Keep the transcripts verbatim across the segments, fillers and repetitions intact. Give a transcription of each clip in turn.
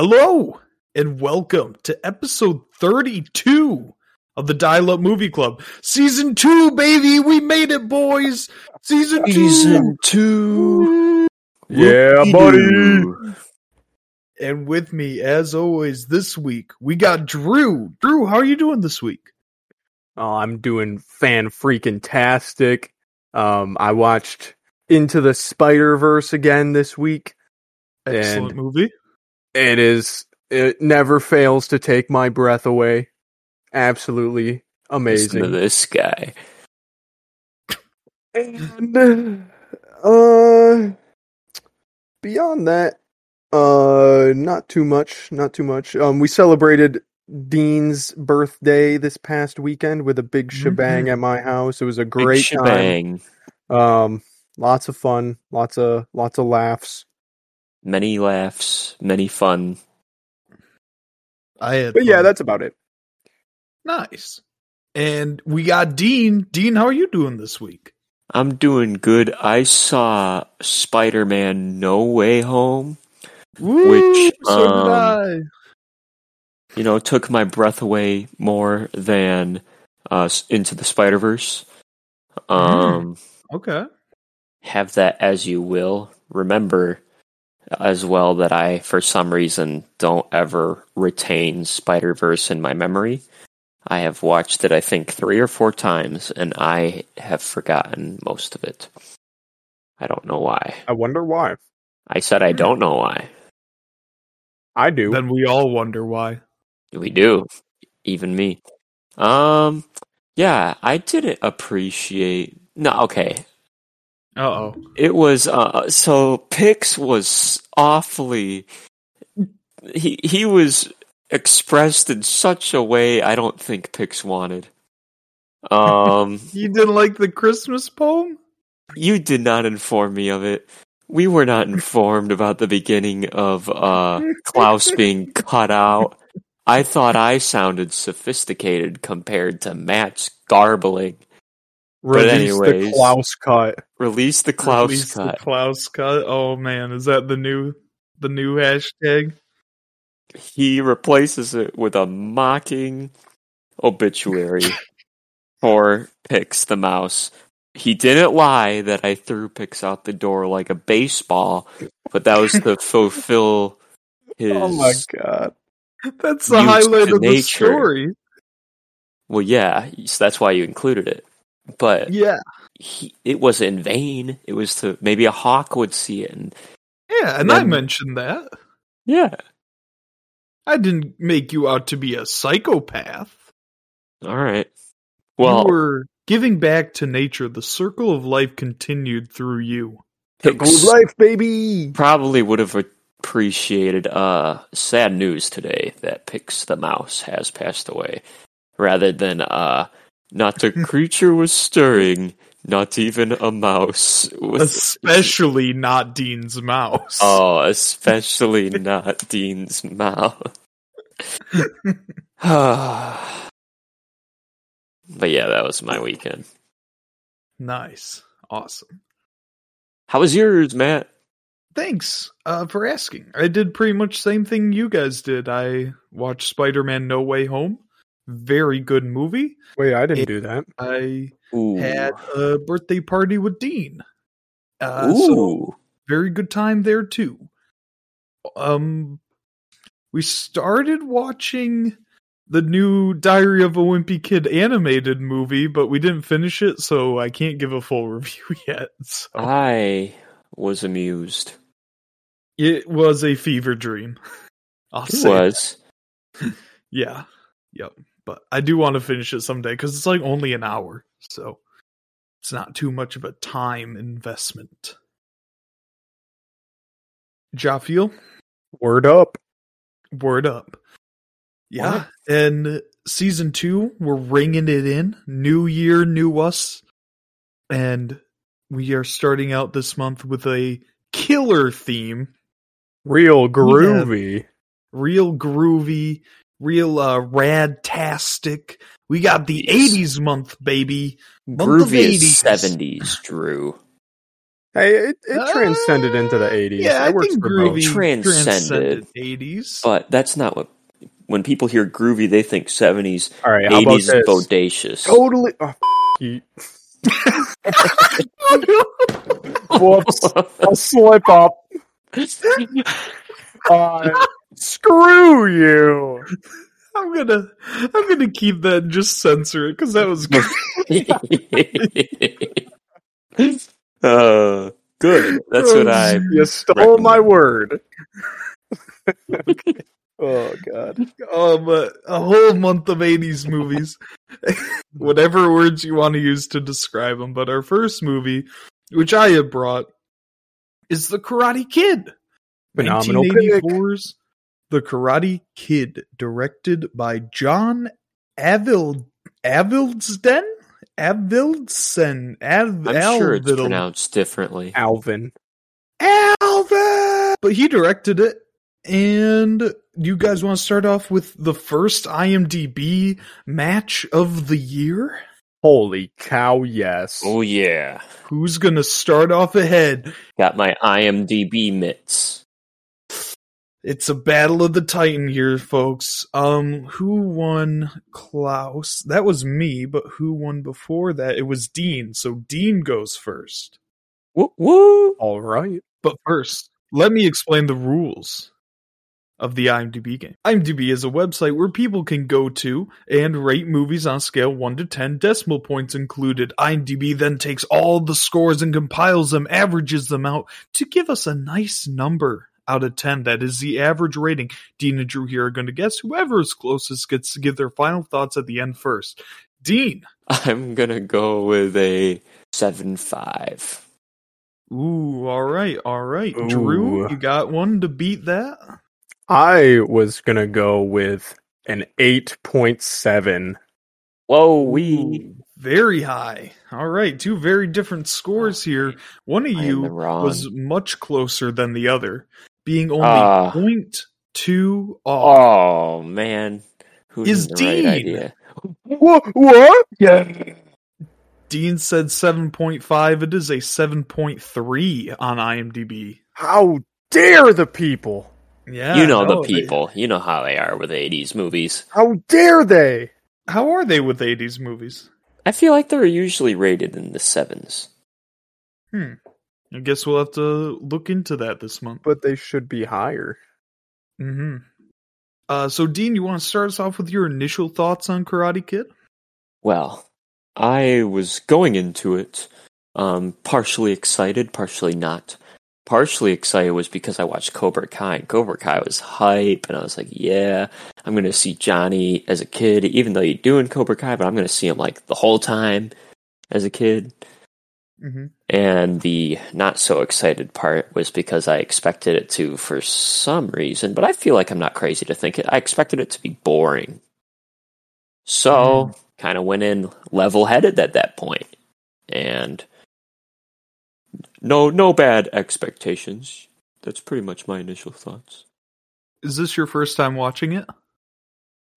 Hello and welcome to episode thirty-two of the Dial-Up Movie Club. Season two, baby! We made it, boys! Season two! Season two! Yeah, buddy! And with me, as always, this week, we got Drew. Drew, how are you doing this week? Oh, I'm doing fan-freaking-tastic. Um, I watched Into the Spider-Verse again this week. Excellent movie. It is. It never fails to take my breath away. Absolutely amazing. Listen to this guy. And uh, beyond that, uh, not too much. Not too much. Um, we celebrated Dean's birthday this past weekend with a big shebang mm-hmm. at my house. It was a great big shebang. time. Um, lots of fun. Lots of lots of laughs. Many laughs, many fun. I had but fun. Yeah, that's about it. Nice. And we got Dean. Dean, how are you doing this week? I'm doing good. I saw Spider-Man No Way Home, Woo, which so um, did I. you know took my breath away more than uh, Into the Spider-Verse. Um, mm, okay. Have that as you will. Remember as well that I, for some reason, don't ever retain Spider-Verse in my memory. I have watched it, I think, three or four times, and I have forgotten most of it. I don't know why. I wonder why. I said I don't know why. I do. Then we all wonder why. We do. Even me. Um, yeah, I didn't appreciate... No, okay. Uh-oh. It was, uh, so Pix was awfully, he he was expressed in such a way I don't think Pix wanted. Um, You didn't like the Christmas poem? You did not inform me of it. We were not informed about the beginning of uh, Klaus being cut out. I thought I sounded sophisticated compared to Matt's garbling. But release anyways, the Klaus cut. Release the Klaus release cut. The Klaus cut. Oh man, is that the new the new hashtag? He replaces it with a mocking obituary for Pix the mouse. He didn't lie that I threw Pix out the door like a baseball, but that was to fulfill his. Oh my god, that's the highlight of nature. The story. Well, yeah, so that's why you included it. But yeah, he, it was in vain. It was to maybe a hawk would see it. And, yeah, and then, I mentioned that. Yeah, I didn't make you out to be a psychopath. All right. Well, you were giving back to nature. The circle of life continued through you. Circle of life, baby. Probably would have appreciated. Uh, sad news today that Pix the mouse has passed away. Rather than uh. Not a creature was stirring, not even a mouse. Especially not Dean's mouse. Oh, especially not Dean's mouse. But yeah, that was my weekend. Nice. Awesome. How was yours, Matt? Thanks uh, for asking. I did pretty much the same thing you guys did. I watched Spider-Man No Way Home. Very good movie. Wait, I didn't and do that. I Ooh. had a birthday party with Dean. Uh, Ooh. So very good time there, too. Um, we started watching the new Diary of a Wimpy Kid animated movie, but we didn't finish it, so I can't give a full review yet. So. I was amused. It was a fever dream. I'll it say was. Yeah. Yep. But I do want to finish it someday because it's like only an hour, so it's not too much of a time investment. Jaffiel? Word up. Word up. Yeah, what? And season two, we're ringing it in. New year, new us. And we are starting out this month with a killer theme. Real groovy. Real groovy. Real uh, rad-tastic. We got the eighties month, baby. Month Groovy of eighties. seventies, Drew. Hey, it, it uh, transcended into the eighties. Yeah, it I works think for groovy both. Transcended eighties, but that's not what. When people hear groovy, they think seventies. All right, how eighties about bodacious. Totally. Oh, f- you. Whoops! I'll slip up. Uh, screw you! I'm gonna, I'm gonna keep that and just censor it because that was good. uh, good. That's what I. You stole recommend. My word. Okay. Oh God! Um, uh, a whole month of eighties movies, whatever words you want to use to describe them. But our first movie, which I have brought, is The Karate Kid. Phenomenal nineteen eighty-four's The Karate Kid, directed by John Avild Avildsen. Avildsen. Av- I'm sure it's pronounced differently. Alvin. Alvin. But he directed it. And you guys want to start off with the first IMDb match of the year? Holy cow, yes. Oh, yeah. Who's going to start off ahead? Got my IMDb mitts. It's a battle of the Titan here, folks. Um, who won Klaus? That was me, but who won before that? It was Dean, so Dean goes first. Woo, woo. All right. But first, let me explain the rules of the IMDb game. IMDb is a website where people can go to and rate movies on a scale one to ten, decimal points included. IMDb then takes all the scores and compiles them, averages them out to give us a nice number out of ten. That is the average rating. Dean and Drew here are going to guess. Whoever is closest gets to give their final thoughts at the end first. Dean. I'm going to go with a seven five. Ooh, all right, all right. Ooh. Drew, you got one to beat that? I was going to go with an eight point seven. Whoa, wee. Very high. All right, two very different scores here. One of you was much closer than the other, being only uh, zero point two off. Oh, man. Who is Dean? Right idea? What? What? Yeah. Dean said seven point five. It is a seven point three on IMDb. How dare the people! Yeah, you know no, the people. They, you know how they are with eighties movies. How dare they? How are they with eighties movies? I feel like they're usually rated in the sevens. Hmm. I guess we'll have to look into that this month. But they should be higher. Mm-hmm. Uh, so, Dean, you want to start us off with your initial thoughts on Karate Kid? Well, I was going into it um, partially excited, partially not. Partially excited was because I watched Cobra Kai, and Cobra Kai was hype, and I was like, yeah, I'm going to see Johnny as a kid, even though you're doing Cobra Kai, but I'm going to see him, like, the whole time as a kid. Mm-hmm. And the not-so-excited part was because I expected it to, for some reason, but I feel like I'm not crazy to think it, I expected it to be boring. So, mm. kind of went in level-headed at that point, and No, no bad expectations. That's pretty much my initial thoughts. Is this your first time watching it?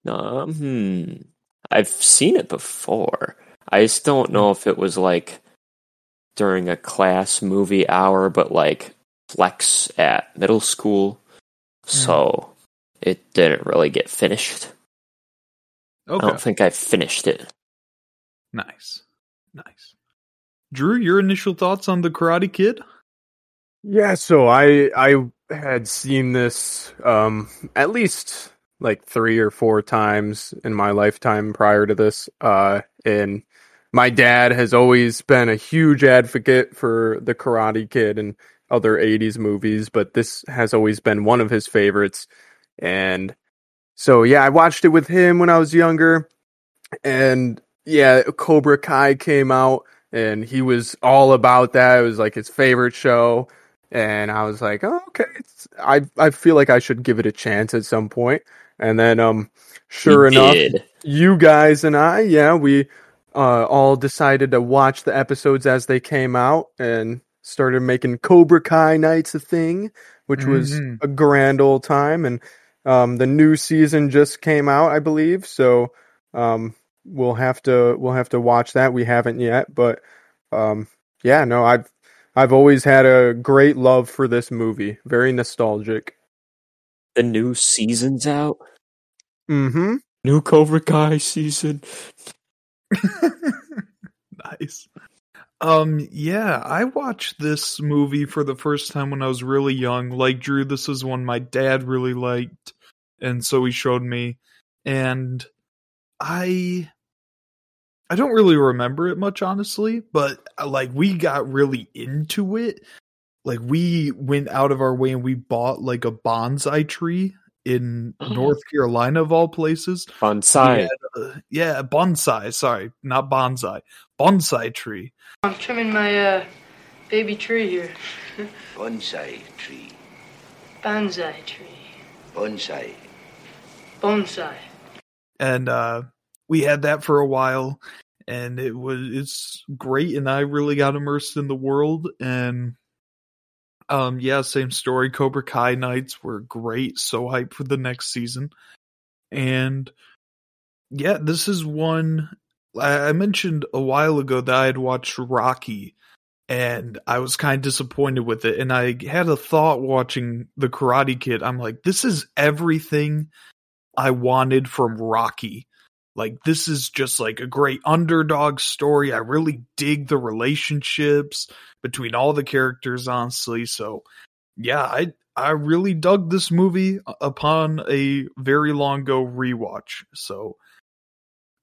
No, um, hmm. I've seen it before. I just don't know if it was like during a class movie hour, but like flex at middle school. Mm. So it didn't really get finished. Okay. I don't think I finished it. Nice. Nice. Drew, your initial thoughts on The Karate Kid? Yeah, so I I had seen this um, at least like three or four times in my lifetime prior to this. Uh, and my dad has always been a huge advocate for The Karate Kid and other eighties movies, but this has always been one of his favorites. And so, yeah, I watched it with him when I was younger. And, yeah, Cobra Kai came out. And he was all about that. It was like his favorite show. And I was like, oh, okay. It's, I I feel like I should give it a chance at some point. And then, um, sure he enough, did. You guys and I, yeah, we uh, all decided to watch the episodes as they came out and started making Cobra Kai nights a thing, which mm-hmm. was a grand old time. And um, the new season just came out, I believe. So, um We'll have to we'll have to watch that. We haven't yet, but um, yeah, no, I've I've always had a great love for this movie. Very nostalgic. The new season's out? Mm-hmm. New Cobra Kai season. Nice. Um, yeah, I watched this movie for the first time when I was really young. Like, Drew, this is one my dad really liked, and so he showed me. And I... I don't really remember it much, honestly, but like we got really into it. Like we went out of our way and we bought like a bonsai tree in North Carolina of all places. Bonsai. A, yeah, bonsai. Sorry, not bonsai. Bonsai tree. I'm trimming my uh, baby tree here. Bonsai tree. Bonsai tree. Bonsai. Bonsai. And uh, we had that for a while. And it was it's great, and I really got immersed in the world. And um, yeah, same story. Cobra Kai nights were great. So hyped for the next season. And yeah, this is one I mentioned a while ago that I had watched Rocky, and I was kind of disappointed with it. And I had a thought watching The Karate Kid. I'm like, this is everything I wanted from Rocky. Like, this is just like a great underdog story. I really dig the relationships between all the characters, honestly. So, yeah, I I really dug this movie upon a very long ago rewatch. So,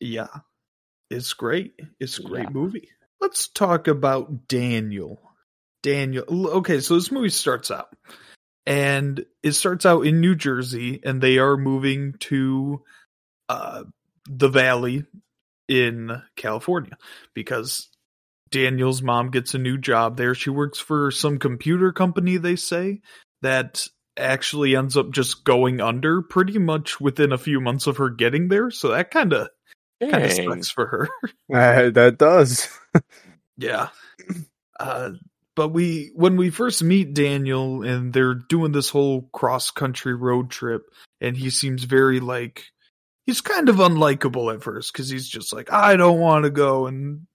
yeah, it's great. It's a great yeah. movie. Let's talk about Daniel. Daniel. Okay, so this movie starts out. And it starts out in New Jersey, and they are moving to... uh. the Valley in California because Daniel's mom gets a new job there. She works for some computer company, they say, that actually ends up just going under pretty much within a few months of her getting there. So that kind of kind of sucks for her. uh, that does. Yeah. Uh, but we, when we first meet Daniel and they're doing this whole cross country road trip, and he seems very like, he's kind of unlikable at first because he's just like, I don't want to go, and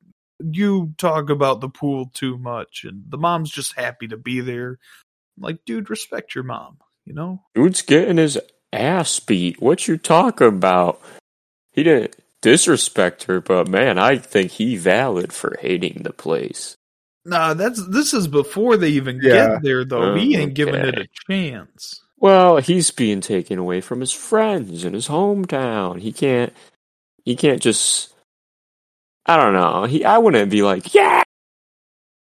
you talk about the pool too much, and the mom's just happy to be there. I'm like, dude, respect your mom, you know? Dude's getting his ass beat. What you talk about? He didn't disrespect her, but man, I think he valid for hating the place. Nah, that's this is before they even yeah. get there, though. Oh, he ain't okay. giving it a chance. Well, he's being taken away from his friends in his hometown. He can't, he can't just, I don't know. He, I wouldn't be like, yeah,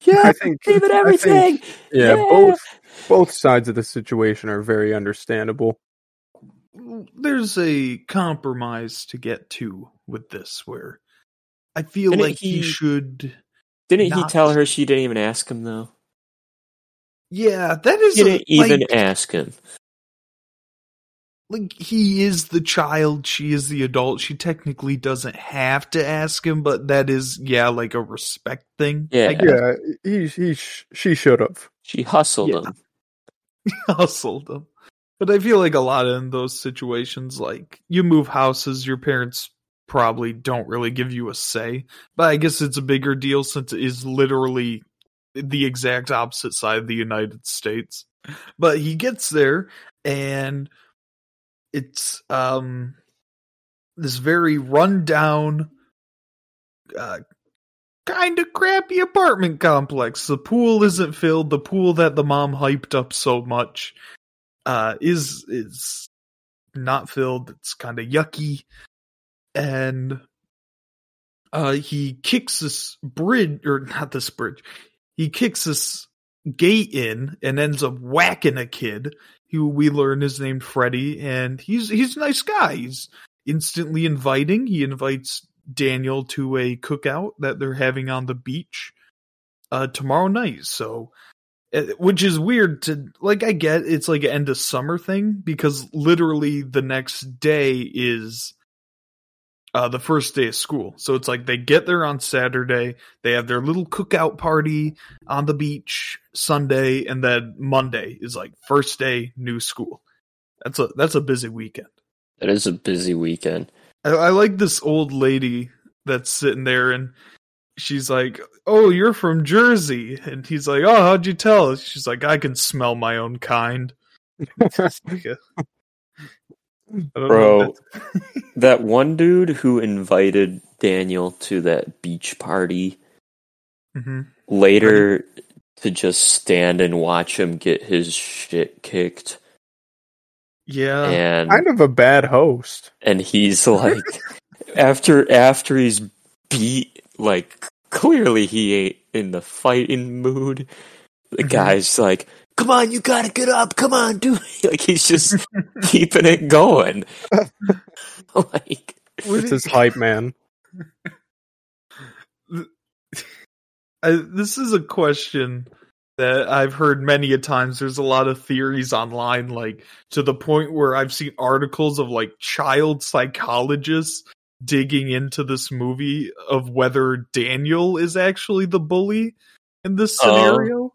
yeah, I think, give it everything. I think, yeah, yeah, both both sides of the situation are very understandable. There's a compromise to get to with this, where I feel didn't like he, he should. Didn't not... he tell her she didn't even ask him though? Yeah, that is. He didn't a, even like, ask him. Like, he is the child, she is the adult. She technically doesn't have to ask him, but that is, yeah, like a respect thing. Yeah, yeah. He, he, she should have. She hustled yeah. him. Hustled him. But I feel like a lot of in those situations, like you move houses, your parents probably don't really give you a say. But I guess it's a bigger deal since it is literally the exact opposite side of the United States. But he gets there, and it's um, this very rundown, uh, kind of crappy apartment complex. The pool isn't filled. The pool that the mom hyped up so much uh, is is not filled. It's kind of yucky. And uh, he kicks this bridge, or not this bridge. He kicks this gate in and ends up whacking a kid who we learn is named Freddy, and he's he's a nice guy. He's instantly inviting. He invites Daniel to a cookout that they're having on the beach uh, tomorrow night. So, which is weird to like. I get it's like an end of summer thing because literally the next day is. Uh, the first day of school. So it's like they get there on Saturday, they have their little cookout party on the beach Sunday, and then Monday is like first day, new school. That's a that's a busy weekend. That is a busy weekend. I, I like this old lady that's sitting there, and she's like, oh, you're from Jersey. And he's like, oh, how'd you tell? She's like, I can smell my own kind. Like a, Bro, that one dude who invited Daniel to that beach party mm-hmm. later to just stand and watch him get his shit kicked. Yeah. And, kind of a bad host. And he's like, after after he's beat, like, clearly he ain't in the fighting mood. The mm-hmm. guy's like, come on, you gotta get up, come on, dude. Like, he's just keeping it going. Like, it's his hype man. I, this is a question that I've heard many a times. There's a lot of theories online, like, to the point where I've seen articles of, like, child psychologists digging into this movie of whether Daniel is actually the bully in this scenario. Uh-huh.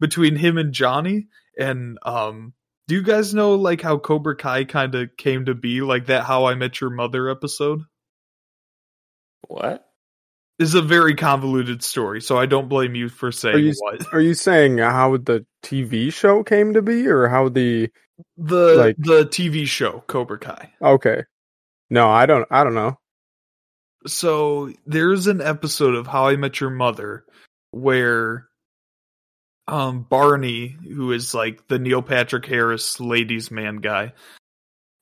Between him and Johnny, and um, do you guys know like how Cobra Kai kind of came to be, like that How I Met Your Mother episode? What? This is a very convoluted story, so I don't blame you for saying are you, what. Are you saying how the T V show came to be, or how the the like... the T V show Cobra Kai? Okay, no, I don't. I don't know. So there's an episode of How I Met Your Mother where. Um, Barney, who is like the Neil Patrick Harris ladies man guy,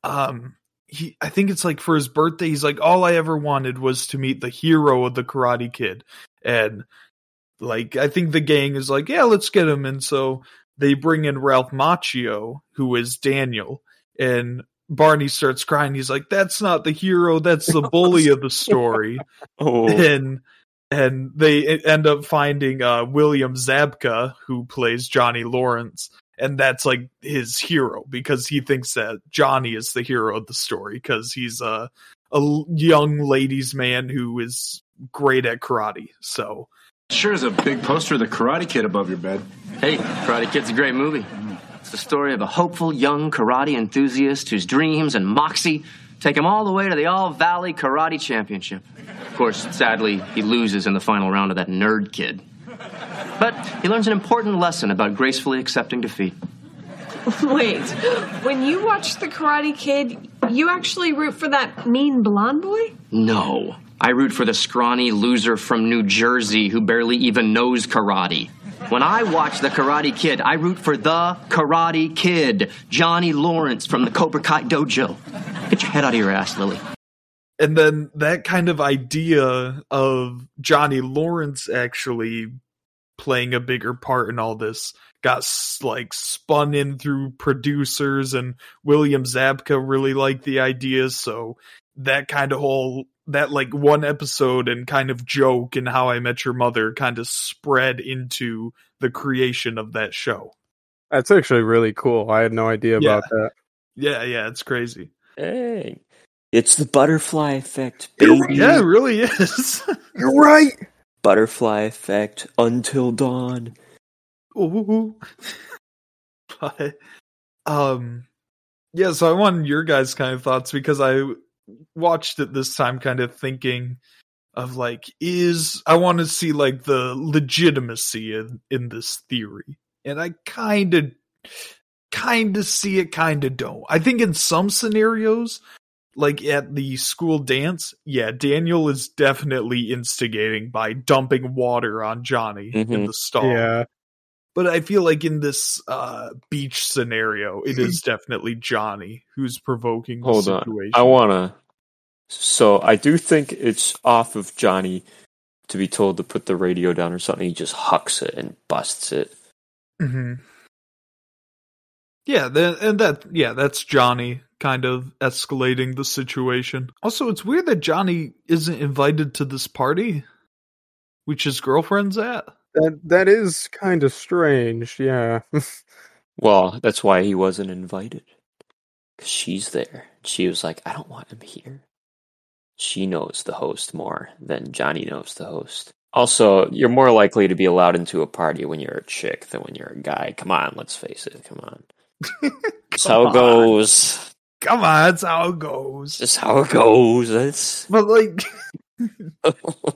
um, he I think it's like for his birthday, he's like, all I ever wanted was to meet the hero of the Karate Kid, and like I think the gang is like, yeah, let's get him, and so they bring in Ralph Macchio, who is Daniel, and Barney starts crying. He's like, that's not the hero, that's the bully of the story, oh. and. And they end up finding uh, William Zabka, who plays Johnny Lawrence. And that's like his hero, because he thinks that Johnny is the hero of the story, because he's uh, a young ladies man who is great at karate. So sure is a big poster of The Karate Kid above your bed. Hey, Karate Kid's a great movie. It's the story of a hopeful young karate enthusiast whose dreams and moxie take him all the way to the All Valley Karate Championship. Of course, sadly, he loses in the final round of that nerd kid. But he learns an important lesson about gracefully accepting defeat. Wait, when you watch The Karate Kid, you actually root for that mean blonde boy? No, I root for the scrawny loser from New Jersey who barely even knows karate. When I watch The Karate Kid, I root for the Karate Kid, Johnny Lawrence from the Cobra Kai dojo. Get your head out of your ass, Lily. And then that kind of idea of Johnny Lawrence actually playing a bigger part in all this got like spun in through producers, and William Zabka really liked the idea, so that kind of whole... that like one episode and kind of joke in How I Met Your Mother kind of spread into the creation of that show. That's actually really cool. I had no idea yeah. about that. Yeah, yeah, it's crazy. Hey, it's the butterfly effect, baby. It, yeah, it really is. You're right. Butterfly effect until dawn. Ooh. But, um, yeah, so I wanted your guys' kind of thoughts, because I... watched it this time kind of thinking of like, is I want to see like the legitimacy in, in this theory, and I kind of kind of see it, kind of don't. I think in some scenarios, like at the school dance, yeah, Daniel is definitely instigating by dumping water on Johnny mm-hmm. in the stall. Yeah. But I feel like in this uh, beach scenario, it is definitely Johnny who's provoking the Hold situation. On. I want to... So I do think it's off of Johnny to be told to put the radio down or something. He just hucks it and busts it. Mm-hmm. Yeah, th- and that yeah, that's Johnny kind of escalating the situation. Also, it's weird that Johnny isn't invited to this party, which his girlfriend's at. That that is kind of strange, yeah. Well, that's why he wasn't invited. Because she's there. She was like, I don't want him here. She knows the host more than Johnny knows the host. Also, you're more likely to be allowed into a party when you're a chick than when you're a guy. Come on, let's face it. Come on. Come that's how it goes. Come on, that's how it goes. That's how it goes. That's... But, like...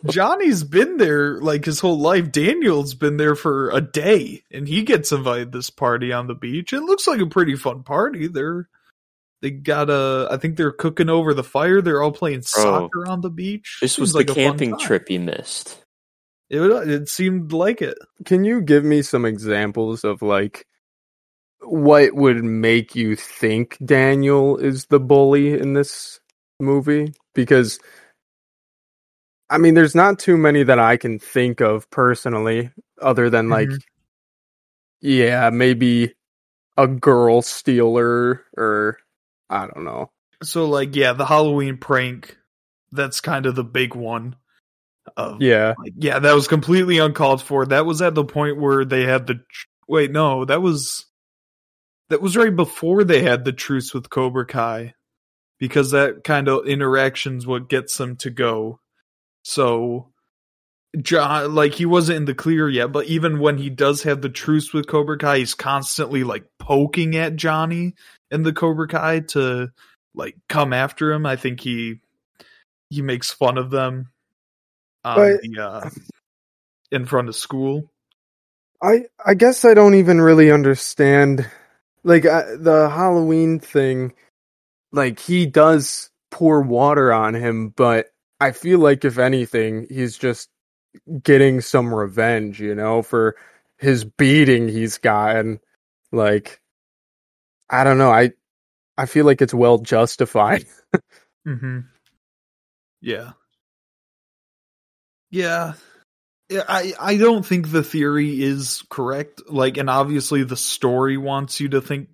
Johnny's been there like his whole life. Daniel's been there for a day, and he gets invited to this party on the beach. It looks like a pretty fun party. They're they got a. I think they're cooking over the fire. They're all playing soccer Bro, on the beach. This Seems was like the camping trip you missed. It it seemed like it. Can you give me some examples of like what would make you think Daniel is the bully in this movie? Because I mean, there's not too many that I can think of personally, other than like, mm-hmm. yeah, maybe a girl stealer or I don't know. So like, yeah, the Halloween prank, that's kind of the big one. Of, yeah. Like, yeah, that was completely uncalled for. That was at the point where they had the, wait, no, that was, that was right before they had the truce with Cobra Kai, because that kind of interaction's what gets them to go. So, John, like, he wasn't in the clear yet, but even when he does have the truce with Cobra Kai, he's constantly, like, poking at Johnny and the Cobra Kai to, like, come after him. I think he he makes fun of them on but, the, uh, in front of school. I, I guess I don't even really understand, like, I, the Halloween thing, like, he does pour water on him, but I feel like, if anything, he's just getting some revenge, you know, for his beating he's gotten. Like, I don't know. I I feel like it's well justified. mm-hmm. Yeah. Yeah. yeah I, I don't think the theory is correct. Like, and obviously the story wants you to think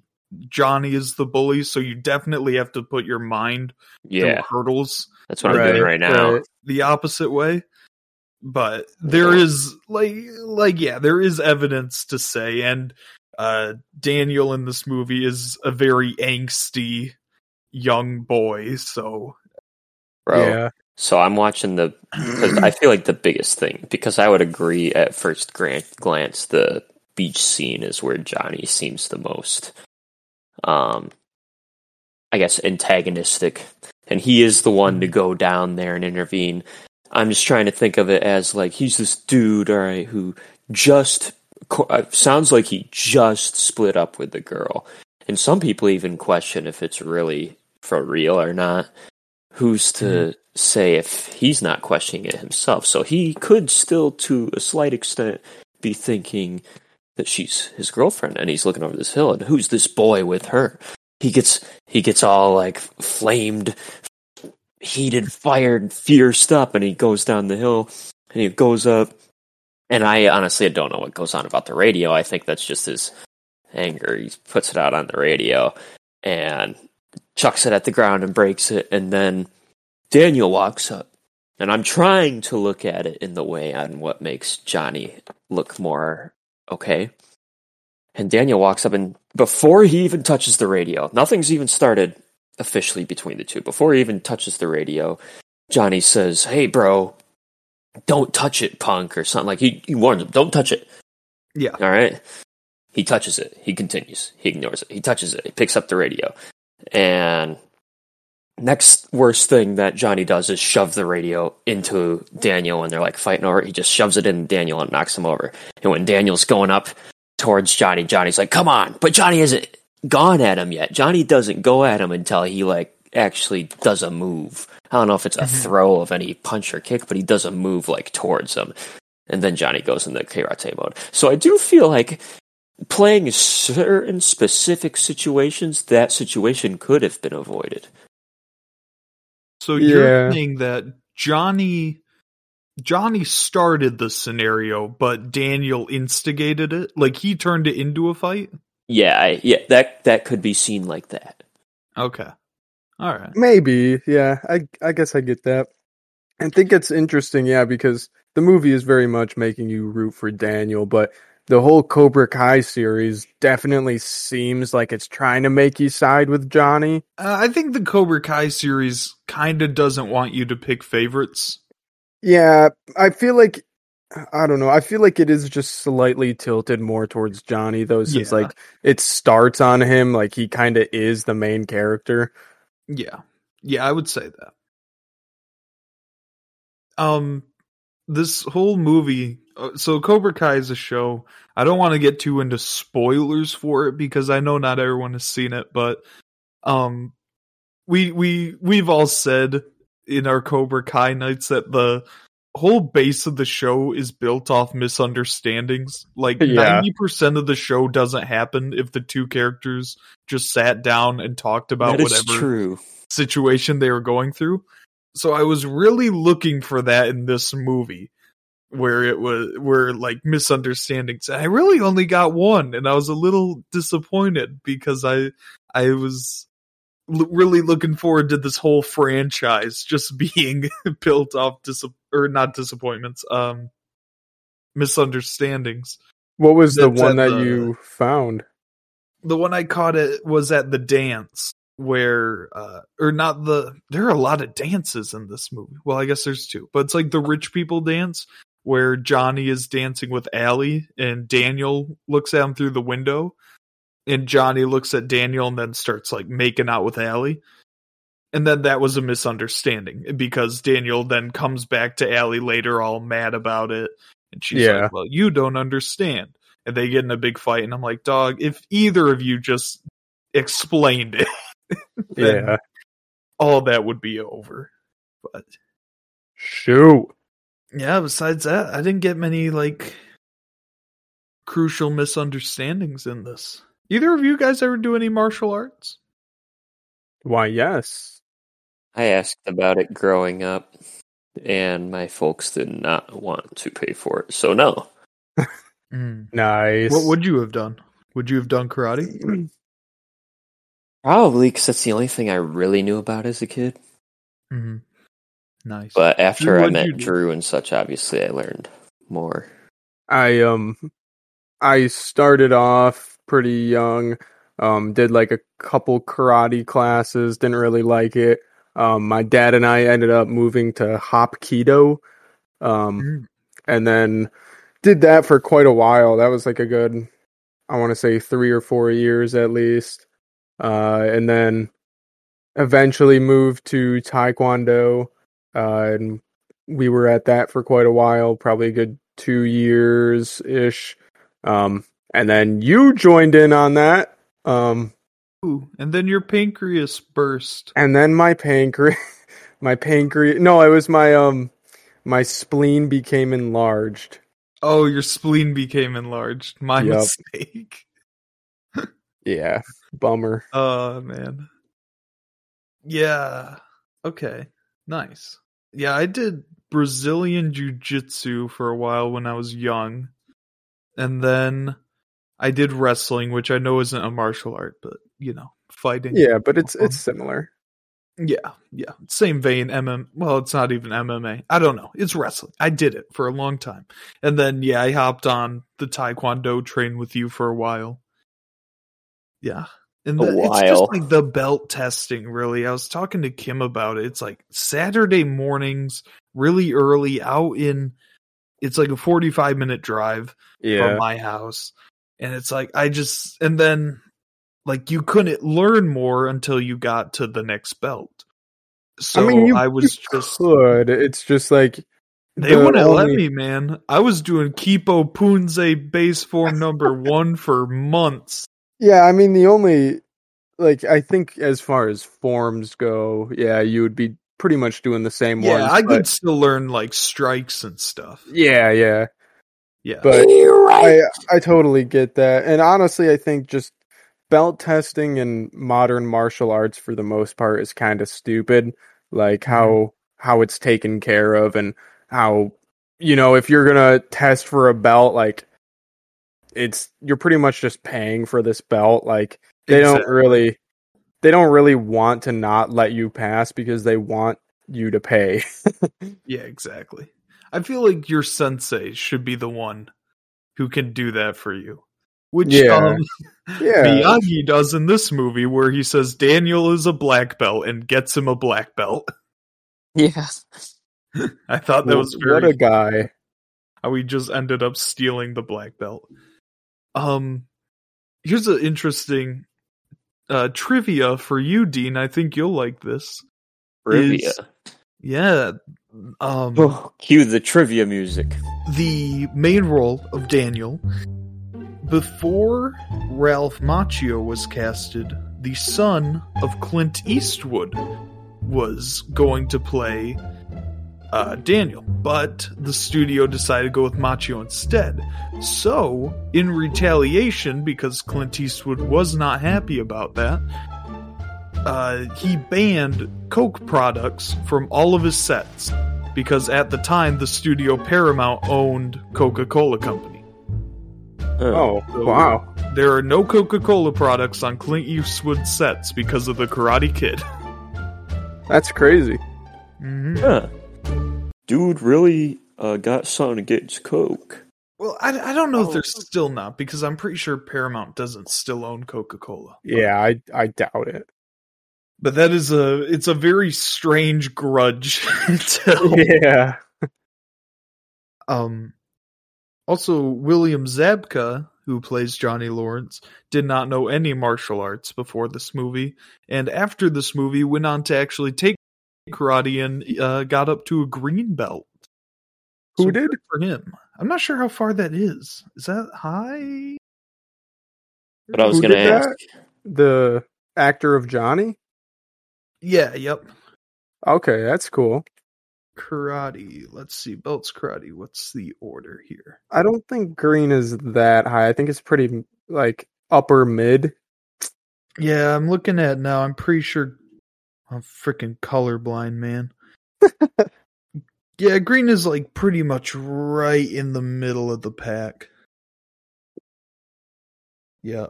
Johnny is the bully, so you definitely have to put your mind yeah. to hurdles. That's what right. I'm doing right now. The, the opposite way. But there yeah. is like like yeah, there is evidence to say, and uh Daniel in this movie is a very angsty young boy, so Bro. Yeah. So I'm watching the because I feel like the biggest thing, because I would agree at first glance the beach scene is where Johnny seems the most um I guess antagonistic. And he is the one to go down there and intervene. I'm just trying to think of it as, like, he's this dude, all right, who just... sounds like he just split up with the girl. And some people even question if it's really for real or not. Who's to mm-hmm. say if he's not questioning it himself? So he could still, to a slight extent, be thinking that she's his girlfriend, and he's looking over this hill, and who's this boy with her? He gets he gets all like flamed, heated, fired, fierced up, and he goes down the hill and he goes up. And I honestly don't know what goes on about the radio. I think that's just his anger. He puts it out on the radio and chucks it at the ground and breaks it. And then Daniel walks up. And I'm trying to look at it in the way on what makes Johnny look more okay. And Daniel walks up, and before he even touches the radio, nothing's even started officially between the two. Before he even touches the radio, Johnny says, "Hey, bro, don't touch it, punk," or something. Like, he, he warns him, don't touch it. Yeah. All right? He touches it. He continues. He ignores it. He touches it. He picks up the radio. And next worst thing that Johnny does is shove the radio into Daniel, and they're, like, fighting over it. He just shoves it in Daniel and knocks him over. And when Daniel's going up towards Johnny, Johnny's like, "Come on," but Johnny isn't gone at him yet. Johnny doesn't go at him until he like actually does a move. I don't know if it's a throw of any punch or kick, but he does a move like towards him, and then Johnny goes into karate mode. So I do feel like playing certain specific situations, that situation could have been avoided. So yeah. you're saying that Johnny. Johnny started the scenario, but Daniel instigated it? Like, he turned it into a fight? Yeah, I, yeah, that that could be seen like that. Okay. All right. Maybe, yeah. I I guess I get that. I think it's interesting, yeah, because the movie is very much making you root for Daniel, but the whole Cobra Kai series definitely seems like it's trying to make you side with Johnny. Uh, I think the Cobra Kai series kind of doesn't want you to pick favorites. Yeah, I feel like, I don't know, I feel like it is just slightly tilted more towards Johnny, though, since, yeah. like, it starts on him, like, he kind of is the main character. Yeah, yeah, I would say that. um, this whole movie. So Cobra Kai is a show. I don't want to get too into spoilers for it because I know not everyone has seen it, but um, we we we've all said in our Cobra Kai nights that the whole base of the show is built off misunderstandings. Like yeah. ninety percent of the show doesn't happen if the two characters just sat down and talked about that whatever true. situation they were going through. So I was really looking for that in this movie, where it was where like misunderstandings. And I really only got one, and I was a little disappointed because I I was l- really looking forward to this whole franchise just being built off dis- or not disappointments, um, misunderstandings. What was That's the one that the, you found? The one I caught it was at the dance. Where, uh, or not the, there are a lot of dances in this movie. Well, I guess there's two, but it's like the rich people dance where Johnny is dancing with Allie and Daniel looks at him through the window, and Johnny looks at Daniel and then starts like making out with Allie. And then that was a misunderstanding because Daniel then comes back to Allie later all mad about it. And she's yeah. like, well, you don't understand. And they get in a big fight. And I'm like, dog, if either of you just explained it, yeah, all that would be over. But shoot, yeah. Besides that, I didn't get many like crucial misunderstandings in this. Either of you guys ever do any martial arts? Why, yes. I asked about it growing up, and my folks did not want to pay for it, so no. mm. Nice. What would you have done? Would you have done karate? Probably, because that's the only thing I really knew about as a kid. Mm-hmm. Nice. But after What'd I met Drew and such, obviously, I learned more. I um, I started off pretty young. Um, did like a couple karate classes. Didn't really like it. Um, my dad and I ended up moving to Hapkido. Um, mm. and then did that for quite a while. That was like a good, I want to say, three or four years at least. Uh, and then eventually moved to Taekwondo, uh, and we were at that for quite a while, probably a good two years-ish. Um, and then you joined in on that. Um, Ooh, and then your pancreas burst. And then my pancreas, my pancreas, no, it was my, um, my spleen became enlarged. Oh, your spleen became enlarged. My yep. mistake. Yeah. Bummer. Oh, uh, man. Yeah. Okay. Nice. Yeah, I did Brazilian jiu-jitsu for a while when I was young. And then I did wrestling, which I know isn't a martial art, but, you know, fighting. Yeah, but it's it's similar. Yeah, yeah. Same vein, M M A. Well, it's not even M M A. I don't know. It's wrestling. I did it for a long time. And then, yeah, I hopped on the Taekwondo train with you for a while. Yeah. And the, it's just like the belt testing, really. I was talking to Kim about it. It's like Saturday mornings, really early, out in, it's like a forty-five minute drive yeah. from my house. And it's like, I just, and then like you couldn't learn more until you got to the next belt. So I, mean, you, I was you just. Could. It's just like. They wouldn't only... let me, man. I was doing Kipo Punze base form number one for months. Yeah, I mean, the only, like, I think as far as forms go, yeah, you would be pretty much doing the same yeah, ones. Yeah, I but... could still learn, like, strikes and stuff. Yeah, yeah. Yeah. But right. I, I totally get that. And honestly, I think just belt testing in modern martial arts, for the most part, is kind of stupid. Like, how, mm-hmm. how it's taken care of and how, you know, if you're going to test for a belt, like, it's you're pretty much just paying for this belt. Like they exactly. don't really, they don't really want to not let you pass because they want you to pay. Yeah, exactly. I feel like your sensei should be the one who can do that for you, which yeah. Um, yeah. Miyagi does in this movie, where he says Daniel is a black belt and gets him a black belt. Yes, yeah. I thought that was very what a guy. How we just ended up stealing the black belt. Um, here's an interesting uh, trivia for you, Dean. I think you'll like this. Trivia. Is, yeah. Um, oh, cue the trivia music. The main role of Daniel. Before Ralph Macchio was casted, the son of Clint Eastwood was going to play uh, Daniel, but the studio decided to go with Macchio instead. So, in retaliation, because Clint Eastwood was not happy about that, uh, he banned Coke products from all of his sets, because at the time, the studio Paramount owned Coca-Cola Company. Oh, so wow. There are no Coca-Cola products on Clint Eastwood sets because of The Karate Kid. That's crazy. Mm-hmm. Yeah. Dude really uh, got something against Coke. Well, I, I don't know oh. if they're still not, because I'm pretty sure Paramount doesn't still own Coca-Cola. Yeah, I I doubt it. But that is a it's a very strange grudge. to yeah. Um. Also, William Zabka, who plays Johnny Lawrence, did not know any martial arts before this movie, and after this movie went on to actually take karate and uh, got up to a green belt. Who so did? Good for him. I'm not sure how far that is. Is that high? But I was going to ask. That? The actor of Johnny? Yeah, yep. Okay, that's cool. Karate. Let's see. Belts karate. What's the order here? I don't think green is that high. I think it's pretty like upper mid. Yeah, I'm looking at now. I'm pretty sure I'm freaking colorblind, man. Yeah, green is like pretty much right in the middle of the pack. Yeah.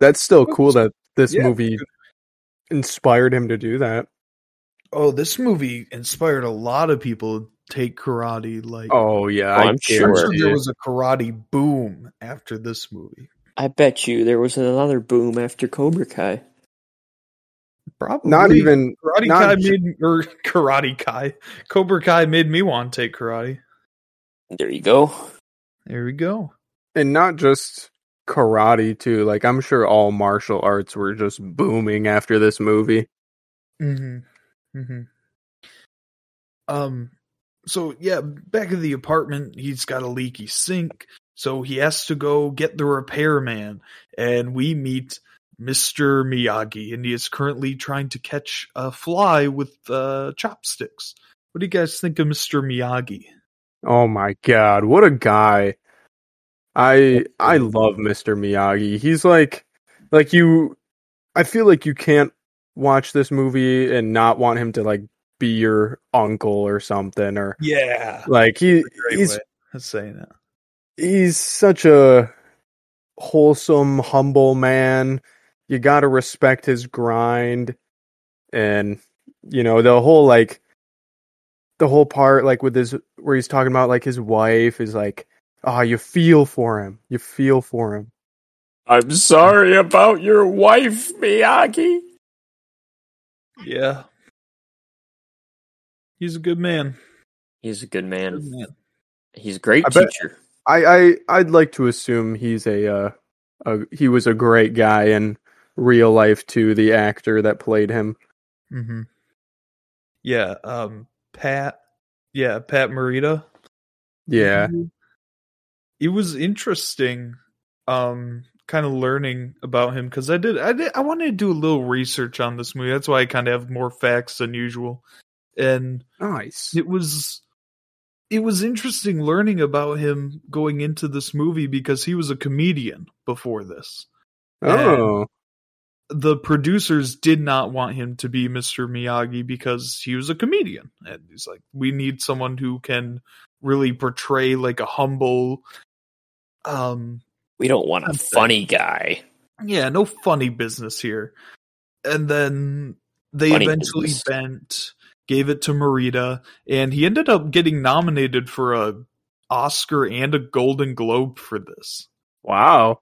That's still cool that this yeah. movie inspired him to do that. Oh, this movie inspired a lot of people to take karate. Like, oh yeah, I'm, I'm sure, sure there was a karate boom after this movie. I bet you there was another boom after Cobra Kai. Probably not even Karate not Kai ju- made or Karate Kai. Cobra Kai made me want to take karate. There you go. There we go. And not just karate too. Like I'm sure all martial arts were just booming after this movie. Mm-hmm. Mm-hmm. Um. So yeah, back at the apartment, he's got a leaky sink, so he has to go get the repairman, and we meet Mister Miyagi, and he is currently trying to catch a fly with uh, chopsticks. What do you guys think of Mister Miyagi? Oh my God, what a guy! I I love Mister Miyagi. He's like like you. I feel like you can't watch this movie and not want him to like be your uncle or something, or yeah, like he he's saying that he's such a wholesome, humble man. You got to respect his grind, and you know the whole like the whole part like with this where he's talking about like his wife is like, oh, you feel for him, you feel for him. I'm sorry about your wife, Miyagi. Yeah. He's a good man. He's a good man. Good man. He's a great I teacher. Bet, I, I, I'd like to assume he's a, uh, a, he was a great guy in real life too, the actor that played him. Mm-hmm. Yeah. Um, Pat. Yeah. Pat Morita. Yeah. It was interesting. Um, kind of learning about him because I did, I did I wanted to do a little research on this movie. That's why I kind of have more facts than usual. And nice. It was it was interesting learning about him going into this movie because he was a comedian before this. Oh. And the producers did not want him to be Mister Miyagi because he was a comedian. And he's like, we need someone who can really portray like a humble um we don't want a funny guy. Yeah, no funny business here. And then they funny eventually business. bent, gave it to Morita, and he ended up getting nominated for an Oscar and a Golden Globe for this. Wow.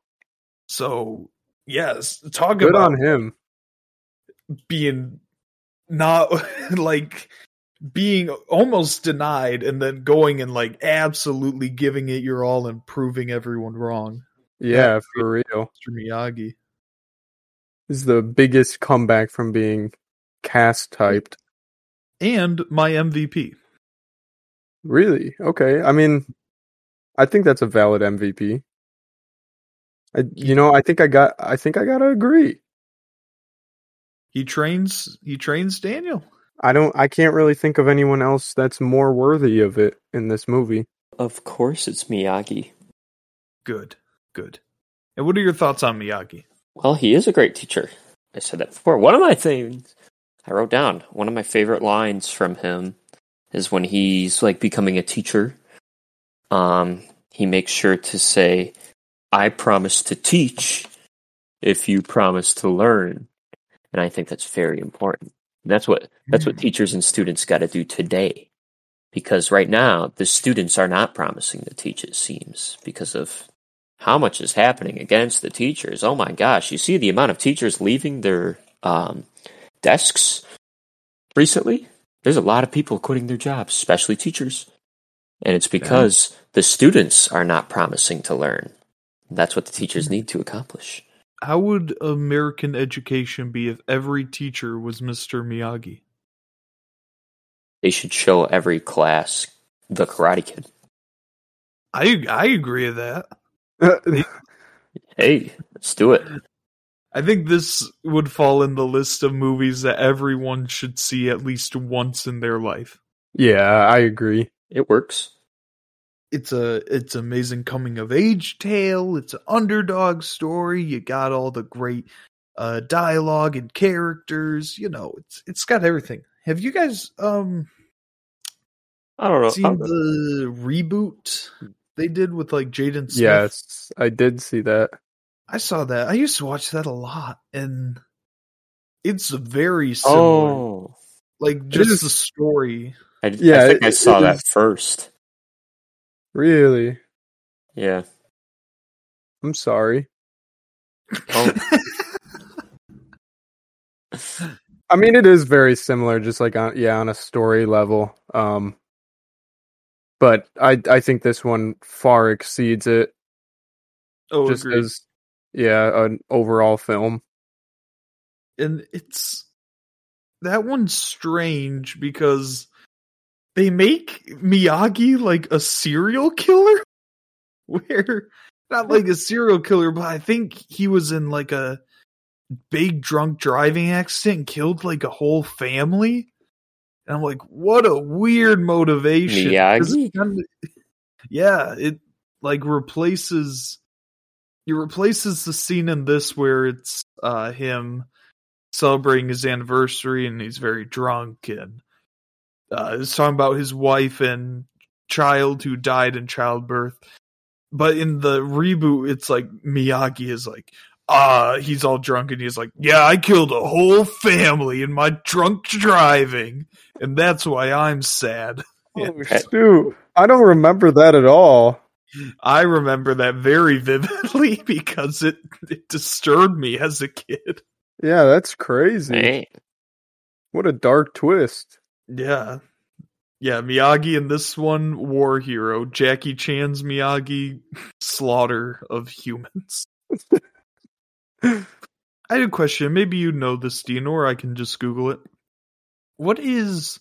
So, yes, talk Good about on him being not like being almost denied and then going and like absolutely giving it your all and proving everyone wrong. Yeah, for real. Mister Miyagi is the biggest comeback from being cast typed. And my M V P. Really? Okay. I mean, I think that's a valid M V P. I, you know, I think I got. I think I gotta agree. He trains. He trains Daniel. I don't. I can't really think of anyone else that's more worthy of it in this movie. Of course, it's Miyagi. Good. Good. And what are your thoughts on Miyagi? Well, he is a great teacher. I said that before. One of my things I wrote down. One of my favorite lines from him is when he's like becoming a teacher. Um, he makes sure to say, "I promise to teach if you promise to learn." And I think that's very important. And that's what that's what teachers and students got to do today. Because right now, the students are not promising to teach, it seems, because of how much is happening against the teachers. Oh my gosh, you see the amount of teachers leaving their um, desks recently? There's a lot of people quitting their jobs, especially teachers. And it's because yeah. the students are not promising to learn. That's what the teachers need to accomplish. How would American education be if every teacher was Mister Miyagi? They should show every class The Karate Kid. I I agree with that. Hey, let's do it. I think this would fall in the list of movies that everyone should see at least once in their life. Yeah, I agree. It works. It's a it's amazing coming of age tale. It's an underdog story. You got all the great uh, dialogue and characters. You know, it's it's got everything. Have you guys um? I don't know. Seen don't the know. Reboot they did with like Jaden Smith? Yes, I did see that. I saw that. I used to watch that a lot, and it's very similar. Oh, like just is, the story. I, yeah, I think it, I saw that is, first. Really? Yeah. I'm sorry. Oh. I mean, it is very similar, just like on yeah, on a story level. Um, but I I think this one far exceeds it. Oh, just agreed. As yeah, an overall film. And it's that one's strange because they make Miyagi like a serial killer? Where, not like a serial killer, but I think he was in like a big drunk driving accident and killed like a whole family. And I'm like, what a weird motivation. Miyagi? Kind of, yeah, it like replaces, it replaces the scene in this where it's uh, him celebrating his anniversary and he's very drunk and Uh, it's talking about his wife and child who died in childbirth. But in the reboot, it's like Miyagi is like, ah, uh, he's all drunk and he's like, yeah, I killed a whole family in my drunk driving. And that's why I'm sad. Oh, shoot. I don't remember that at all. I remember that very vividly because it, it disturbed me as a kid. Yeah, that's crazy. Hey. What a dark twist. Yeah. Yeah, Miyagi in this one, war hero. Jackie Chan's Miyagi, slaughter of humans. I had a question. Maybe you know this, Dino, or I can just Google it. What is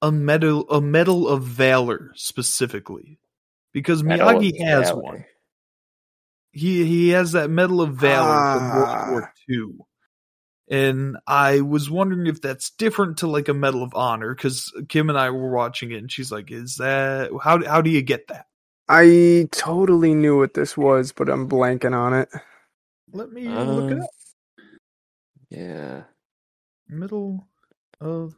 a medal a medal of valor specifically? Because medal Miyagi has valor. One. He he has that medal of valor ah. from World War Two. And I was wondering if that's different to like a Medal of Honor, because Kim and I were watching it and she's like, is that, how how do you get that? I totally knew what this was, but I'm blanking on it. Let me um, look it up. Yeah. Medal of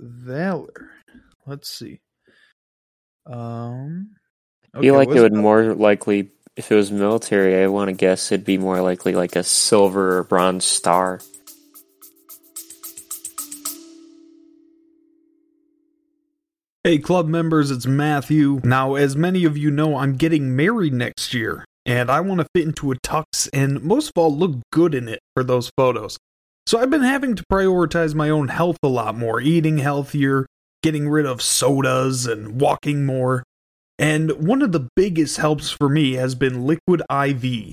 Valor. Let's see. Um, okay, I feel like it would that? more likely, if it was military, I want to guess it'd be more likely like a silver or bronze star. Hey club members, it's Matthew. Now, as many of you know, I'm getting married next year, and I want to fit into a tux and most of all look good in it for those photos. So I've been having to prioritize my own health a lot more, eating healthier, getting rid of sodas, and walking more. And one of the biggest helps for me has been Liquid I V.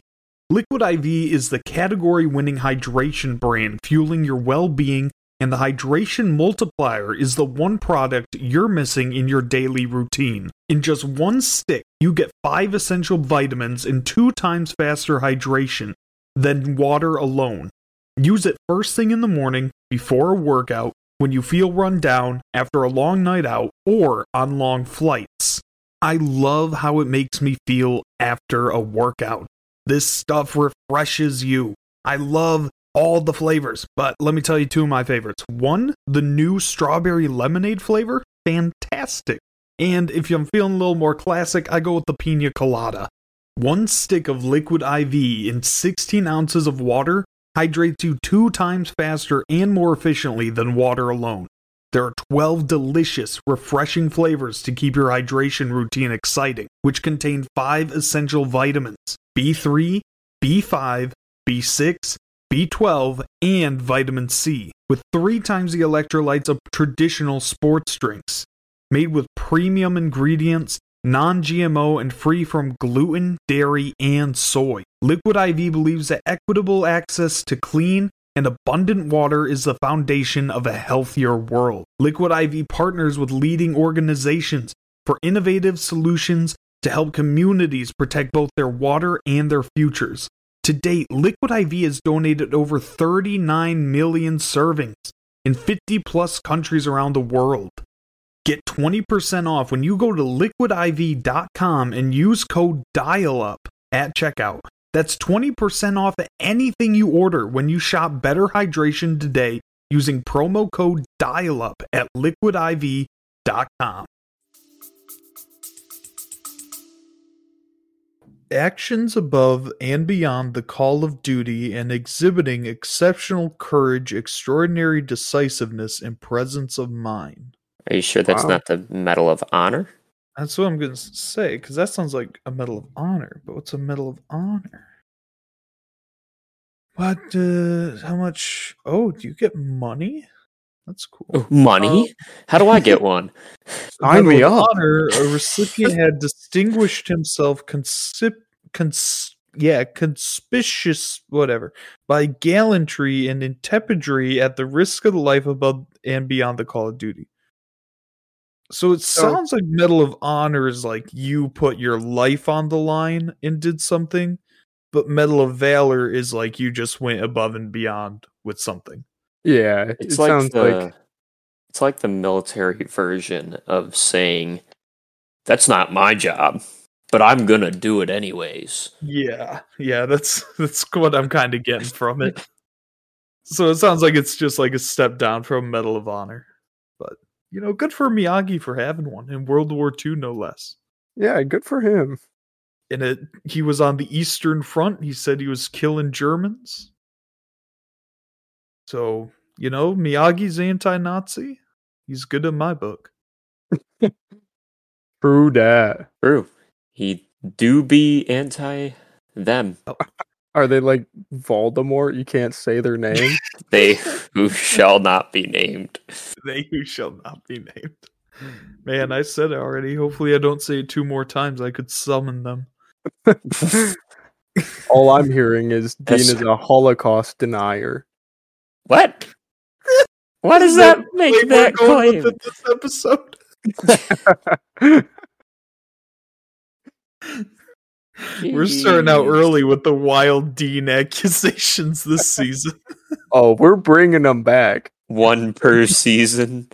Liquid I V is the category-winning hydration brand fueling your well-being and the hydration multiplier is the one product you're missing in your daily routine. In just one stick, you get five essential vitamins and two times faster hydration than water alone. Use it first thing in the morning, before a workout, when you feel run down, after a long night out, or on long flights. I love how it makes me feel after a workout. This stuff refreshes you. I love all the flavors, but let me tell you two of my favorites. One, the new strawberry lemonade flavor, fantastic. And if I'm feeling a little more classic, I go with the pina colada. One stick of Liquid I V in sixteen ounces of water hydrates you two times faster and more efficiently than water alone. There are twelve delicious, refreshing flavors to keep your hydration routine exciting, which contain five essential vitamins, B three, B five, B six, B twelve, and vitamin C, with three times the electrolytes of traditional sports drinks. Made with premium ingredients, non-G M O, and free from gluten, dairy, and soy. Liquid I V believes that equitable access to clean and abundant water is the foundation of a healthier world. Liquid I V partners with leading organizations for innovative solutions to help communities protect both their water and their futures. To date, Liquid I V has donated over thirty-nine million servings in fifty plus countries around the world. Get twenty percent off when you go to liquid I V dot com and use code DIALUP at checkout. That's twenty percent off anything you order when you shop Better Hydration today using promo code DIALUP at liquid I V dot com. Actions above and beyond the call of duty and exhibiting exceptional courage, extraordinary decisiveness, and presence of mind. Are you sure that's wow. not the Medal of Honor? That's what I'm going to say, because that sounds like a Medal of Honor, but what's a Medal of Honor? What, uh, how much? Oh, do you get money? That's cool. Money? Um, how do I get one? Sign me up. Honor, a recipient had distinguished himself consip, cons, yeah, conspicuous, whatever, by gallantry and intrepidity at the risk of the life above and beyond the call of duty. So it sounds like Medal of Honor is like you put your life on the line and did something, but Medal of Valor is like you just went above and beyond with something. Yeah, it, it's it like sounds the, like... It's like the military version of saying, that's not my job, but I'm going to do it anyways. Yeah, yeah, that's that's what I'm kind of getting from it. So it sounds like it's just like a step down from Medal of Honor, but... You know, good for Miyagi for having one in World War Two, no less. Yeah, good for him. And it, he was on the Eastern Front. He said he was killing Germans. So, you know, Miyagi's anti-Nazi. He's good in my book. True that. True. He do be anti-them. Oh. Are they like Voldemort? You can't say their name. They who shall not be named. They who shall not be named. Man, I said it already. Hopefully I don't say it two more times. I could summon them. All I'm hearing is Dean That's... is a Holocaust denier. What? Why does that, that make that claim? This episode. Jeez. We're starting out early with the wild Dean accusations this season. Oh, we're bringing them back. One per season.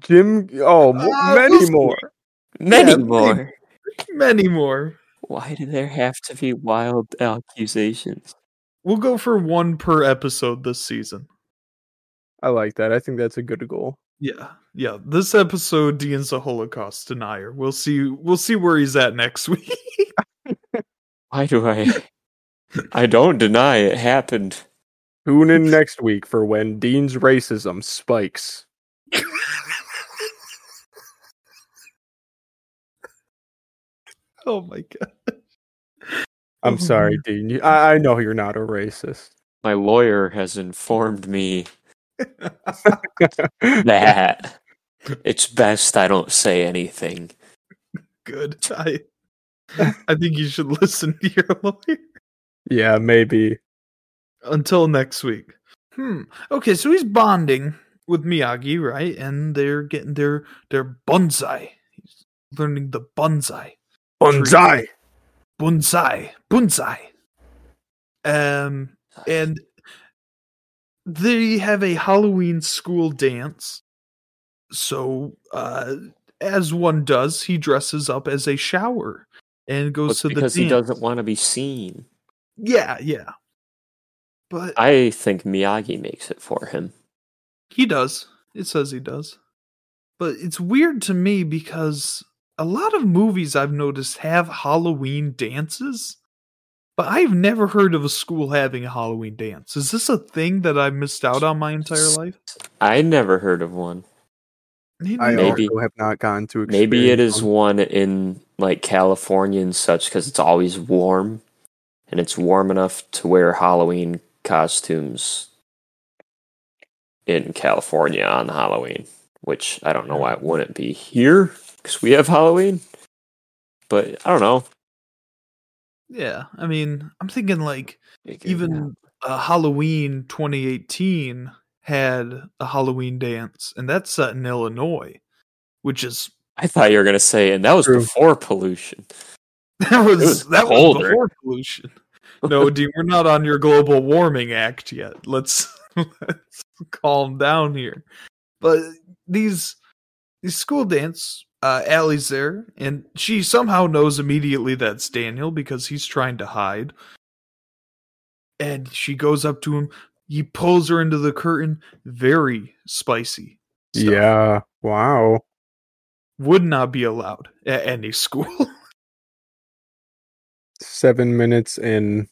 Jim, oh, uh, many more. Many yeah, more. Many more. Why do there have to be wild accusations? We'll go for one per episode this season. I like that. I think that's a good goal. Yeah, yeah. This episode, Dean's a Holocaust denier. We'll see. We'll see where he's at next week. Why do I? I don't deny it happened. Tune in next week for when Dean's racism spikes. Oh my god! I'm sorry, Dean. I, I know you're not a racist. My lawyer has informed me that it's best I don't say anything. Good. I. I think you should listen to your lawyer. Yeah, maybe. Until next week. Hmm. Okay, so he's bonding with Miyagi, right? And they're getting their their bonsai. He's learning the bonsai. Bonsai. Bonsai. Bonsai. Um, and they have a Halloween school dance. So, uh, as one does, he dresses up as a shower and goes well, to the dance. Because he doesn't want to be seen. Yeah, yeah. But I think Miyagi makes it for him. He does. It says he does. But it's weird to me because a lot of movies I've noticed have Halloween dances, but I've never heard of a school having a Halloween dance. Is this a thing that I missed out on my entire life? I never heard of one. Maybe. I maybe, also have not gone to experience. Maybe it is one in like California and such because it's always warm, and it's warm enough to wear Halloween costumes in California on Halloween, which I don't know why it wouldn't be here because we have Halloween. But I don't know. Yeah, I mean, I'm thinking like even uh, Halloween twenty eighteen had a Halloween dance, and that's set in Illinois, which is... I thought you were going to say, and that was true. Before pollution. That was, was that colder. was before pollution. No, dude, we're not on your global warming act yet. Let's, let's calm down here. But these these school dance, uh, Allie's there, and she somehow knows immediately that's Daniel because he's trying to hide. And she goes up to him. He pulls her into the curtain. Very spicy stuff. Yeah, wow. Would not be allowed at any school. Seven minutes in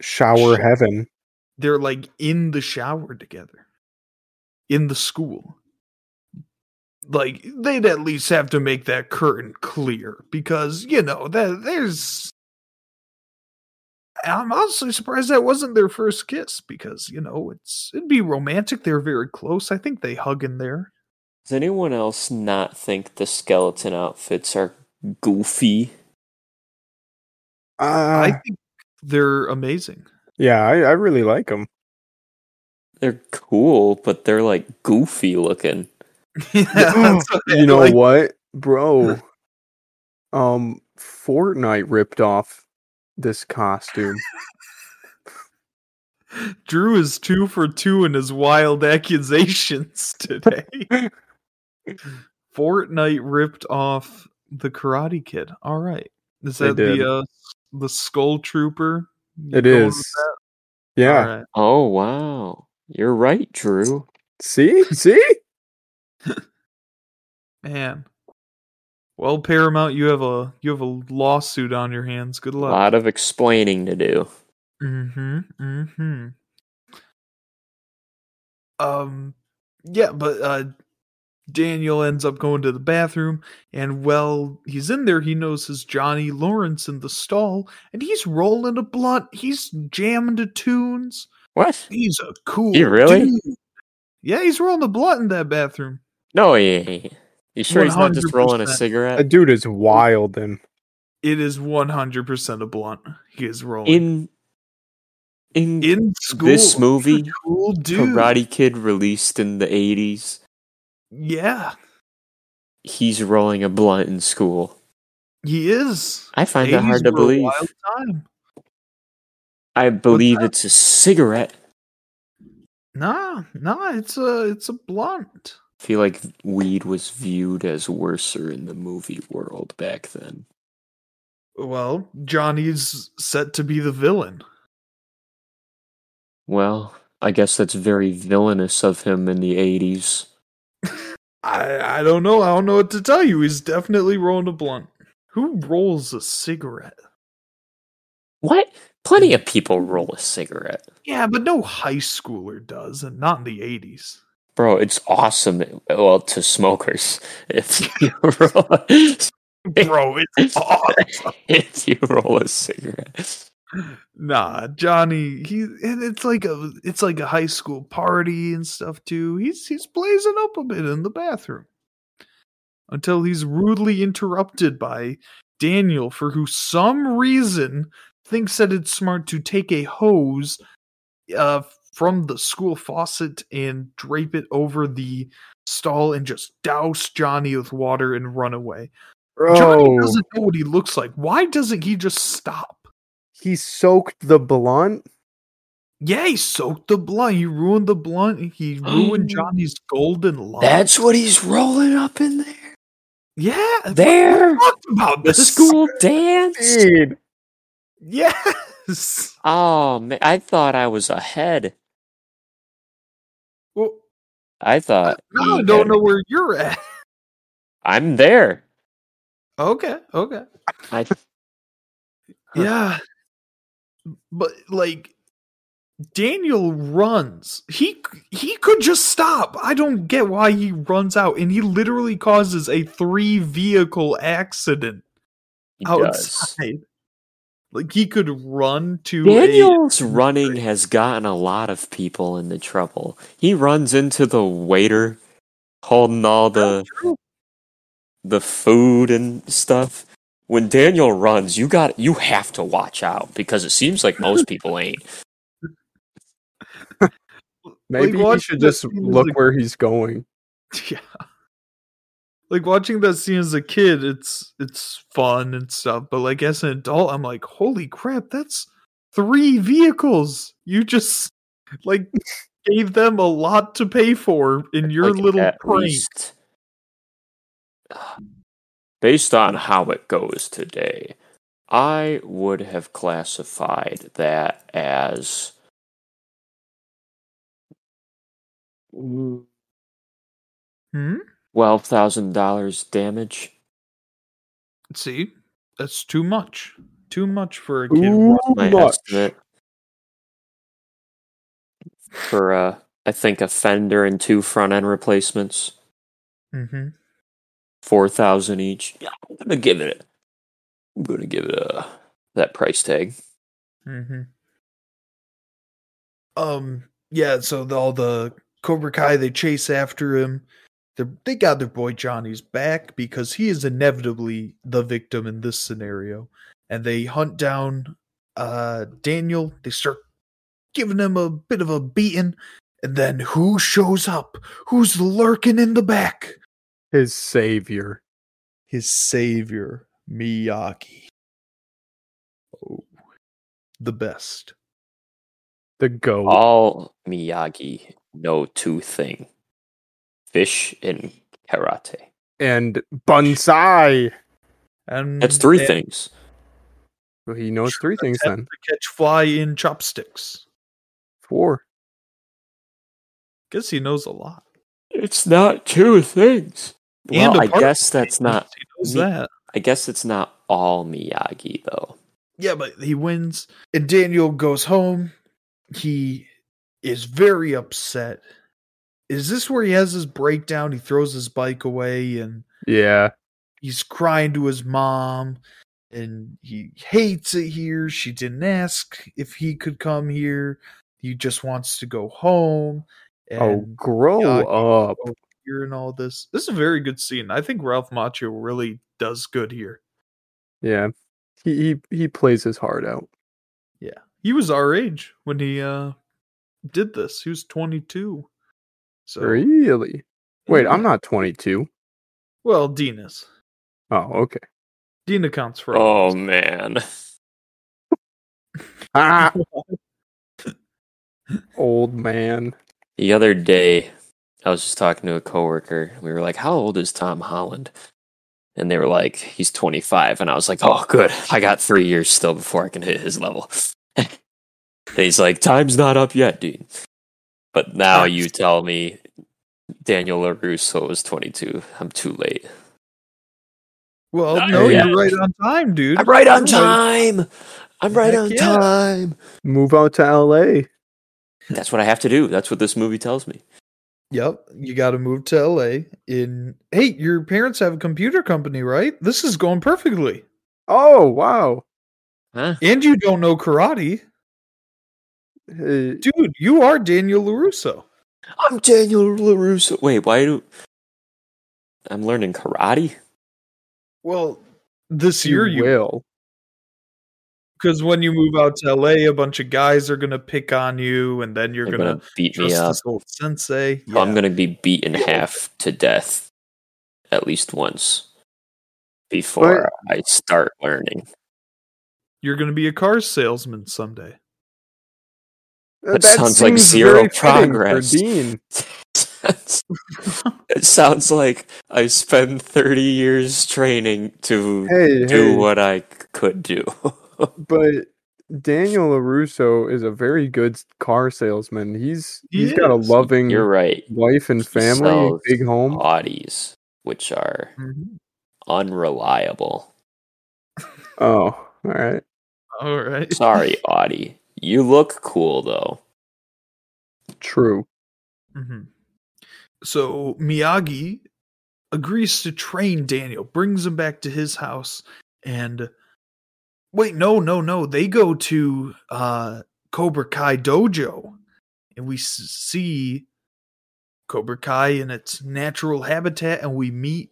shower heaven. They're like in the shower together. In the school. Like, they'd at least have to make that curtain clear. Because, you know, that there's... I'm honestly surprised that wasn't their first kiss. Because, you know, it's it'd be romantic. They're very close. I think they hug in there. Does anyone else not think the skeleton outfits are goofy? Uh, I think they're amazing. Yeah, I, I really like them. They're cool, but they're like goofy looking. Yeah, you know like. What, bro? um, Fortnite ripped off this costume. Drew is two for two in his wild accusations today. Fortnite ripped off the Karate Kid. All right, is that the? Uh, The Skull Trooper. You it is. Yeah. Right. Oh, wow. You're right, Drew. See? See? Man. Well, Paramount, you have a you have a lawsuit on your hands. Good luck. A lot of explaining to do. Mm-hmm. Mm-hmm. Um, yeah, but uh, Daniel ends up going to the bathroom, and while he's in there, he notices Johnny Lawrence in the stall, and he's rolling a blunt. He's jamming to tunes. What? He's a cool dude. You really? Dude. Yeah, he's rolling a blunt in that bathroom. No, yeah. You sure one hundred percent he's not just rolling a cigarette? That dude is wild, and it is one hundred percent a blunt he is rolling. In in, in school, this movie, cool dude. Karate Kid released in the eighties. Yeah. He's rolling a blunt in school. He is. I find that hard to believe. Wild time. I believe it's a cigarette. Nah, nah, it's a it's a blunt. I feel like weed was viewed as worser in the movie world back then. Well, Johnny's set to be the villain. Well, I guess that's very villainous of him in the eighties. I, I don't know. I don't know what to tell you. He's definitely rolling a blunt. Who rolls a cigarette? What? Plenty of people roll a cigarette. Yeah, but no high schooler does, and not in the eighties. Bro, it's awesome. Well, to smokers, if you roll a Bro, it's awesome. If you roll a cigarette. Nah, Johnny, he and it's like a it's like a high school party and stuff too. He's he's blazing up a bit in the bathroom until he's rudely interrupted by Daniel, for who some reason thinks that it's smart to take a hose uh, from the school faucet and drape it over the stall and just douse Johnny with water and run away. Bro. Johnny doesn't know what he looks like. Why doesn't he just stop? He soaked the blunt. Yeah, he soaked the blunt. He ruined the blunt. He ruined Johnny's golden line. That's what he's rolling up in there? Yeah. There. We talked about this. The school dance. Dude. Yes. Oh, man. I thought I was ahead. Well, I thought. I no, don't know where you're at. I'm there. Okay. Okay. I... Yeah. But, like, Daniel runs. He he could just stop. I don't get why he runs out, and he literally causes a three vehicle accident he outside. Does. Like he could run to. Daniel's a- running has gotten a lot of people into trouble. He runs into the waiter holding all the the food and stuff. When Daniel runs, you got you have to watch out because it seems like most people ain't. Maybe like you should just look a- where he's going. Yeah. Like watching that scene as a kid, it's it's fun and stuff, but like as an adult, I'm like, holy crap, that's three vehicles. You just like gave them a lot to pay for in your like little prank. Based on how it goes today, I would have classified that as Hmm? twelve thousand dollars damage. See? That's too much. Too much for a kid. Too much. For, uh, I think, a fender and two front-end replacements. Mm-hmm. four thousand dollars each. Yeah, I'm going to give it I'm going to give it a, that price tag. Mm-hmm. Um, yeah, so the, all the Cobra Kai, they chase after him. They're, they got their boy Johnny's back because he is inevitably the victim in this scenario. And they hunt down uh, Daniel. They start giving him a bit of a beating. And then who shows up? Who's lurking in the back? His savior. His savior, Miyagi. Oh, the best. The goat. All Miyagi. No two thing. Fish and karate. And bonsai. And that's three and things. Well, he knows three things then. To catch fly in chopsticks. Four. Guess he knows a lot. It's not two things. Well, and I guess that's not. He knows Mi- that. I guess it's not all Miyagi, though. Yeah, but he wins. And Daniel goes home. He is very upset. Is this where he has his breakdown? He throws his bike away and yeah, he's crying to his mom and he hates it here. She didn't ask if he could come here. He just wants to go home. And oh, grow up. Here and all this. This is a very good scene. I think Ralph Macchio really does good here. Yeah. He he, he plays his heart out. Yeah. He was our age when he uh did this. He was twenty-two. So really? Wait, yeah. I'm not twenty-two. Well, Dina's. Oh, okay. Dina counts for all. Oh, man. Ah. Old man. The other day, I was just talking to a coworker. We were like, how old is Tom Holland? And they were like, he's twenty-five. And I was like, oh, good. I got three years still before I can hit his level. He's like, time's not up yet, dude. But now you tell me Daniel LaRusso was twenty-two. I'm too late. Well, Not no, yet. You're right on time, dude. I'm right on time. I'm right Heck on yeah. time. Move out to L A. That's what I have to do. That's what this movie tells me. Yep. You got to move to L A. In Hey, your parents have a computer company, right? This is going perfectly. Oh, wow. Huh? And you don't know karate. Dude, you are Daniel LaRusso. I'm Daniel LaRusso. Wait, why do I'm learning karate? Well, this you year you will. Because when you move out to L A, a bunch of guys are going to pick on you, and then you're going to beat me up. Old sensei. Yeah. I'm going to be beaten half to death at least once before but I start learning. You're going to be a car salesman someday. Uh, that, that sounds like zero progress. It sounds like I spent thirty years training to hey, do hey. what I could do. But Daniel LaRusso is a very good car salesman. He's he he's is. got a loving You're right. wife and family, a big home. Bodies, which are mm-hmm. unreliable. Oh, all right. All right. Sorry, Audi. You look cool though. True. Mm-hmm. So Miyagi agrees to train Daniel, brings him back to his house, and wait, no, no, no. They go to uh, Cobra Kai Dojo, and we see Cobra Kai in its natural habitat, and we meet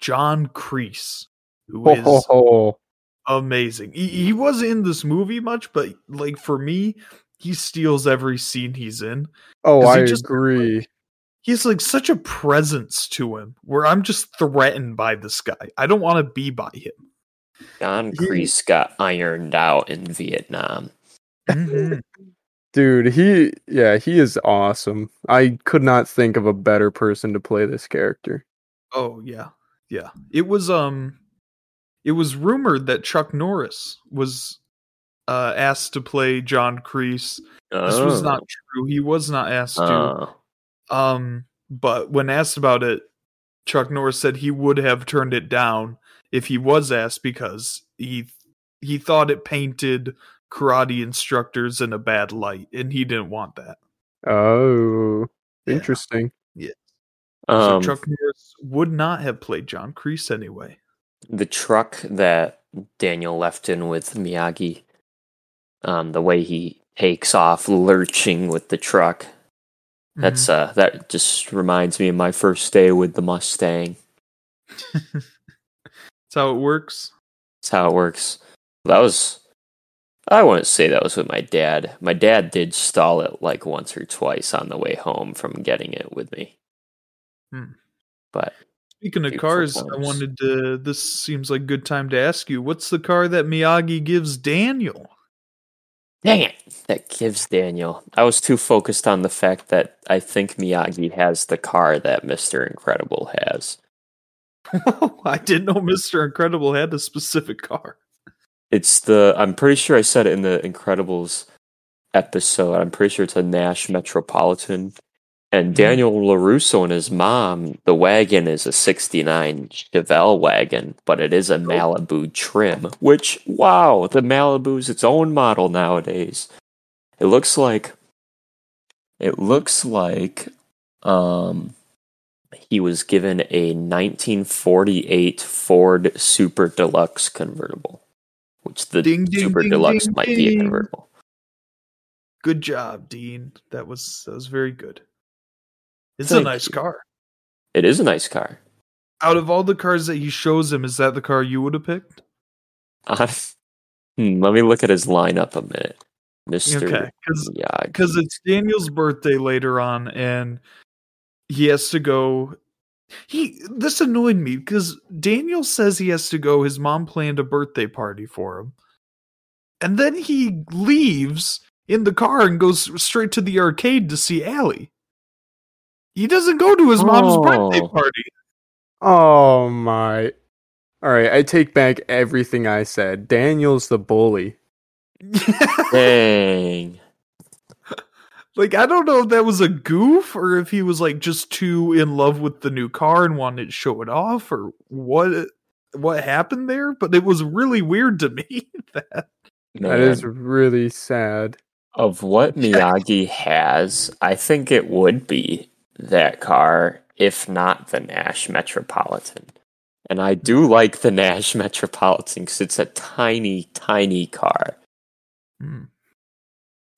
John Kreese, who is ho, ho, ho. amazing. He, he wasn't in this movie much, but like for me, he steals every scene he's in. Oh, I just, agree. Like, he's like such a presence to him, where I'm just threatened by this guy. I don't want to be by him. John Kreese got ironed out in Vietnam. Mm-hmm. Dude, he, yeah, he is awesome. I could not think of a better person to play this character. Oh, yeah. Yeah. It was, um, it was rumored that Chuck Norris was uh, asked to play John Kreese. Oh. This was not true. He was not asked oh. to. Um, but when asked about it, Chuck Norris said he would have turned it down if he was asked, because he he thought it painted karate instructors in a bad light, and he didn't want that. Oh, yeah. Interesting. Yeah. Um, so Chuck Norris would not have played John Kreese anyway. The truck that Daniel left in with Miyagi, um, the way he takes off lurching with the truck, that's mm-hmm. uh, that just reminds me of my first day with the Mustang. How it works. That's how it works. That was, I wouldn't say that was with my dad. My dad did stall it like once or twice on the way home from getting it with me. Hmm. But speaking of cars, I wanted to, this seems like a good time to ask you, what's the car that Miyagi gives Daniel? Dang it! That gives Daniel. I was too focused on the fact that I think Miyagi has the car that Mister Incredible has. I didn't know Mister Incredible had a specific car. It's the, I'm pretty sure I said it in the Incredibles episode, I'm pretty sure it's a Nash Metropolitan. And Daniel LaRusso and his mom, the wagon is a sixty-nine Chevelle wagon, but it is a Malibu trim, which, wow, the Malibu's its own model nowadays. It looks like, it looks like, um... he was given a nineteen forty-eight Ford Super Deluxe convertible, which the ding, ding, Super ding, Deluxe ding, might ding. be a convertible. Good job, Dean. That was that was very good. It's Thank a nice you. car. It is a nice car. Out of all the cars that he shows him, is that the car you would have picked? Uh, hmm, let me look at his lineup a minute, Mister Okay, because it's Daniel's birthday later on, and he has to go. He this annoyed me because Daniel says he has to go. His mom planned a birthday party for him, and then he leaves in the car and goes straight to the arcade to see Allie. He doesn't go to his oh. mom's birthday party. Oh my! All right, I take back everything I said. Daniel's the bully. Dang. Like, I don't know if that was a goof or if he was, like, just too in love with the new car and wanted to show it off or what what happened there, but it was really weird to me. That, that is really sad. Of what Miyagi has, I think it would be that car, if not the Nash Metropolitan. And I do like the Nash Metropolitan because it's a tiny, tiny car. Hmm.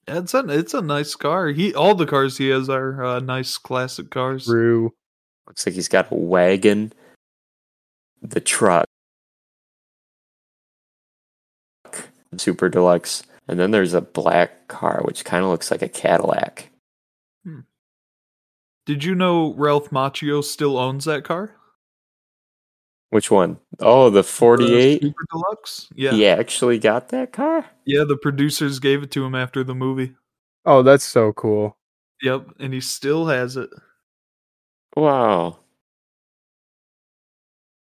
It's a it's a nice car. He all the cars he has are uh, nice classic cars. True. Looks like he's got a wagon, the truck, Super Deluxe. And then there's a black car, which kind of looks like a Cadillac. Hmm. Did you know Ralph Macchio still owns that car? Which one? Oh, the forty-eight? The Super Deluxe? Yeah. He actually got that car? Yeah, the producers gave it to him after the movie. Oh, that's so cool. Yep, and he still has it. Wow.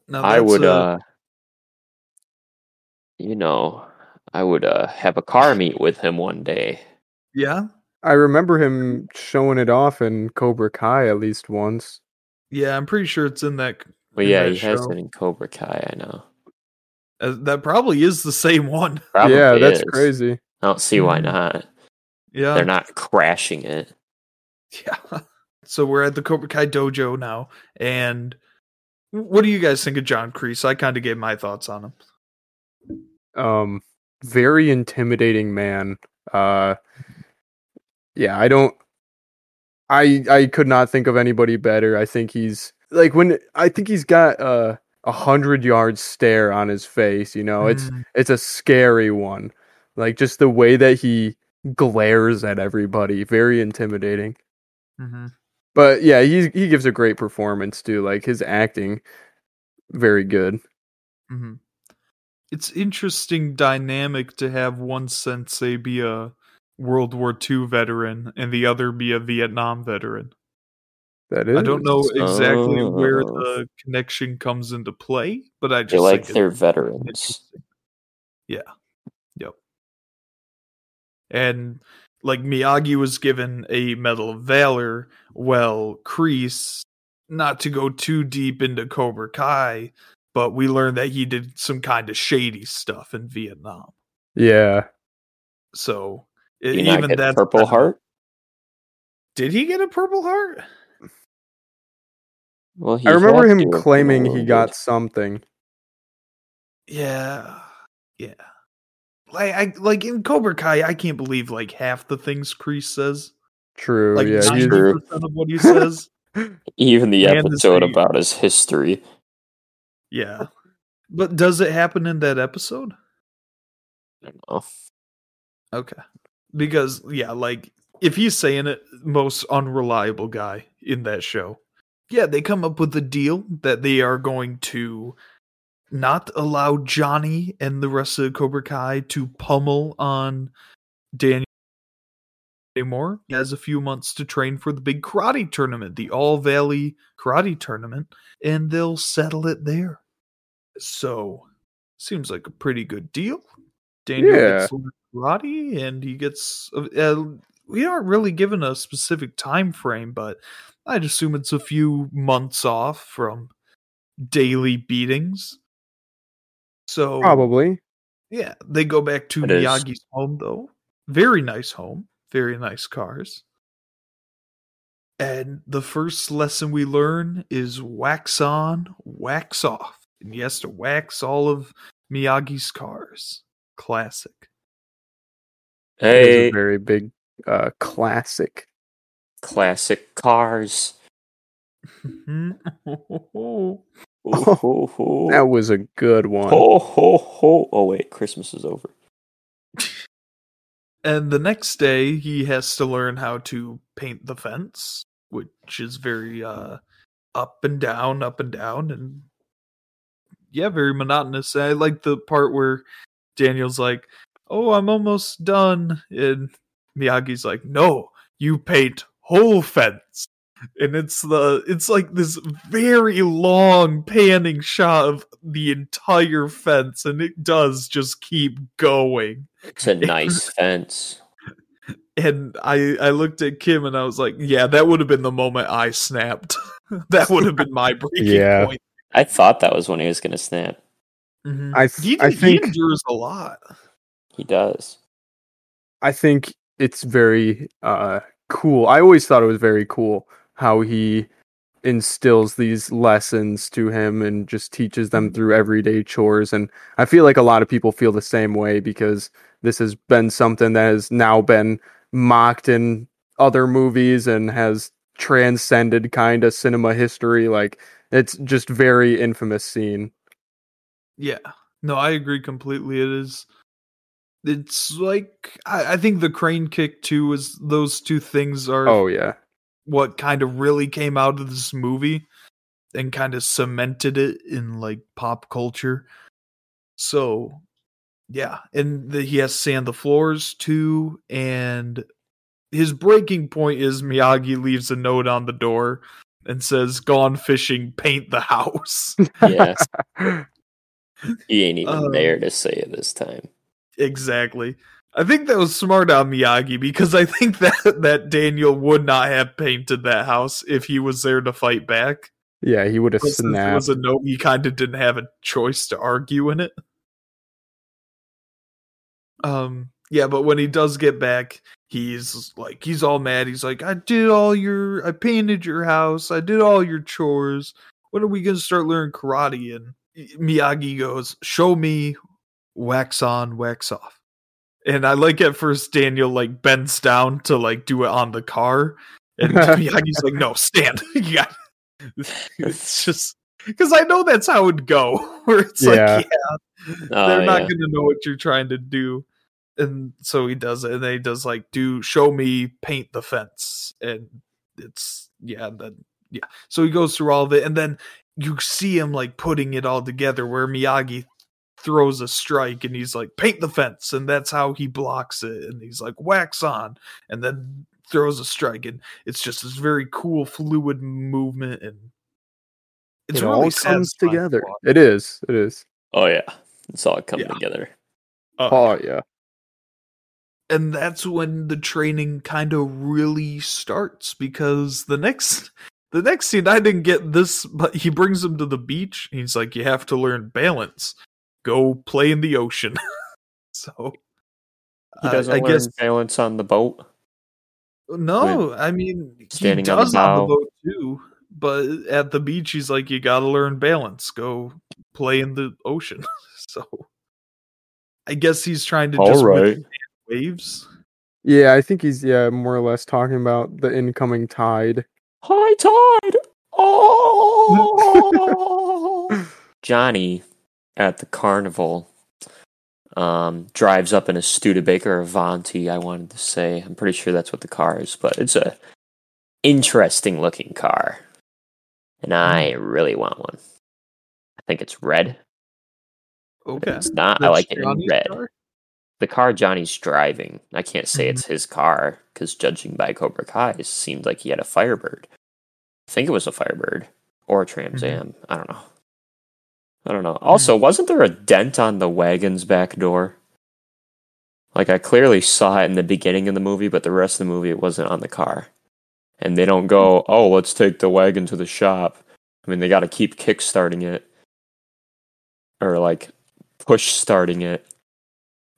Now I would, uh, uh... you know... I would uh, have a car meet with him one day. Yeah? I remember him showing it off in Cobra Kai at least once. Yeah, I'm pretty sure it's in that. Well, in yeah, that he show. has it in Cobra Kai, I know. Uh, that probably is the same one. Probably yeah, that's is. crazy. I don't see why not. Yeah. They're not crashing it. Yeah. So we're at the Cobra Kai dojo now. And what do you guys think of John Kreese? I kind of gave my thoughts on him. Um... Very intimidating man. Uh, yeah, I don't. I I could not think of anybody better. I think he's like when I think he's got a a hundred yard stare on his face. You know, it's mm. it's a scary one. Like just the way that he glares at everybody, very intimidating. Mm-hmm. But yeah, he he gives a great performance too. Like his acting, very good. Mm-hmm. It's interesting dynamic to have one sensei be a World War Two veteran and the other be a Vietnam veteran. That is. I don't know exactly oh. where the connection comes into play, but I just they like their veterans. Yeah. Yep. And like Miyagi was given a Medal of Valor, well, Kreese, not to go too deep into Cobra Kai, but we learned that he did some kind of shady stuff in Vietnam. Yeah. So it, even that a Purple Heart. Did he get a Purple Heart? Well, he I remember him claiming he got something. Yeah, yeah. Like, I, like in Cobra Kai, I can't believe like half the things Kreese says. True. Like yeah, ninety percent of what he says. Even the episode his about his history. Yeah. But does it happen in that episode? I don't know. Okay. Because, yeah, like, if he's saying it, most unreliable guy in that show. Yeah, they come up with a deal that they are going to not allow Johnny and the rest of Cobra Kai to pummel on Daniel anymore. He has a few months to train for the big karate tournament, the All Valley Karate Tournament, and they'll settle it there. So, seems like a pretty good deal. Daniel yeah. gets karate, and he gets... Uh, we aren't really given a specific time frame, but I'd assume it's a few months off from daily beatings. So probably. Yeah, they go back to it Miyagi's is. home, though. Very nice home. Very nice cars. And the first lesson we learn is wax on, wax off. And he has to wax all of Miyagi's cars. Classic. Hey. A very big uh, classic. Classic cars. Oh, that was a good one. Ho, ho, ho. Oh, wait. Christmas is over. And the next day, he has to learn how to paint the fence, which is very uh, up and down, up and down. And yeah, very monotonous. And I like the part where Daniel's like, oh, I'm almost done. And Miyagi's like, no, you paint whole fence. And it's the it's like this very long panning shot of the entire fence, and it does just keep going. It's a nice and, fence. And I I looked at Kim and I was like, yeah, that would have been the moment I snapped. That would have been my breaking yeah. point. I thought that was when he was going to snap. Mm-hmm. I th- he, I think he endures a lot. He does. I think it's very uh, cool. I always thought it was very cool how he instills these lessons to him and just teaches them through everyday chores. And I feel like a lot of people feel the same way because this has been something that has now been mocked in other movies and has transcended kind of cinema history. Like it's just very infamous scene. Yeah, no, I agree completely. It is it's like, I, I think the crane kick too is, those two things are oh yeah what kind of really came out of this movie and kind of cemented it in like pop culture. So yeah, and the, he has to sand the floors too, and his breaking point is Miyagi leaves a note on the door and says, "Gone fishing, paint the house." Yes. He ain't even uh, there to say it this time. Exactly. I think that was smart on Miyagi, because I think that, that Daniel would not have painted that house if he was there to fight back. Yeah, he would have snapped. It was a note, he kind of didn't have a choice to argue in it. Um, yeah, but when he does get back, he's like, he's all mad. He's like, I did all your, I painted your house. I did all your chores. When are we going to start learning karate? And Miyagi goes, show me, wax on, wax off. And I like at first Daniel like bends down to like do it on the car. And Miyagi's like, no, stand. You got it. It's just, because I know that's how it'd go. Where it's yeah. like, yeah, oh, they're not yeah. going to know what you're trying to do. And so he does it, and then he does like, do show me, paint the fence, and it's yeah, then yeah. So he goes through all of it, and then you see him like putting it all together, where Miyagi throws a strike, and he's like, paint the fence, and that's how he blocks it, and he's like, wax on, and then throws a strike, and it's just this very cool fluid movement, and it's it really all comes together. It is, it is. Oh yeah, it's all coming yeah. together. Oh, oh yeah. And that's when the training kind of really starts, because the next the next scene, I didn't get this, but he brings him to the beach. He's like, you have to learn balance. Go play in the ocean. So he doesn't uh, I learn guess, balance on the boat? No, I mean, he does on the, on the boat too, but at the beach, he's like, you gotta learn balance. Go play in the ocean. So I guess he's trying to All just... Right. waves. Yeah, I think he's yeah more or less talking about the incoming tide. High tide. Oh. Johnny at the carnival um drives up in a Studebaker Avanti, I wanted to say. I'm pretty sure that's what the car is, but it's a interesting looking car. And I really want one. I think it's red. Okay. If it's not, that's I like Johnny's it in red. Car? The car Johnny's driving, I can't say mm-hmm. it's his car, because judging by Cobra Kai, it seemed like he had a Firebird. I think it was a Firebird. Or a Trans Am. Mm-hmm. I don't know. I don't know. Also, wasn't there a dent on the wagon's back door? Like, I clearly saw it in the beginning of the movie, but the rest of the movie, it wasn't on the car. And they don't go, oh, let's take the wagon to the shop. I mean, they gotta keep kickstarting it. Or, like, push-starting it.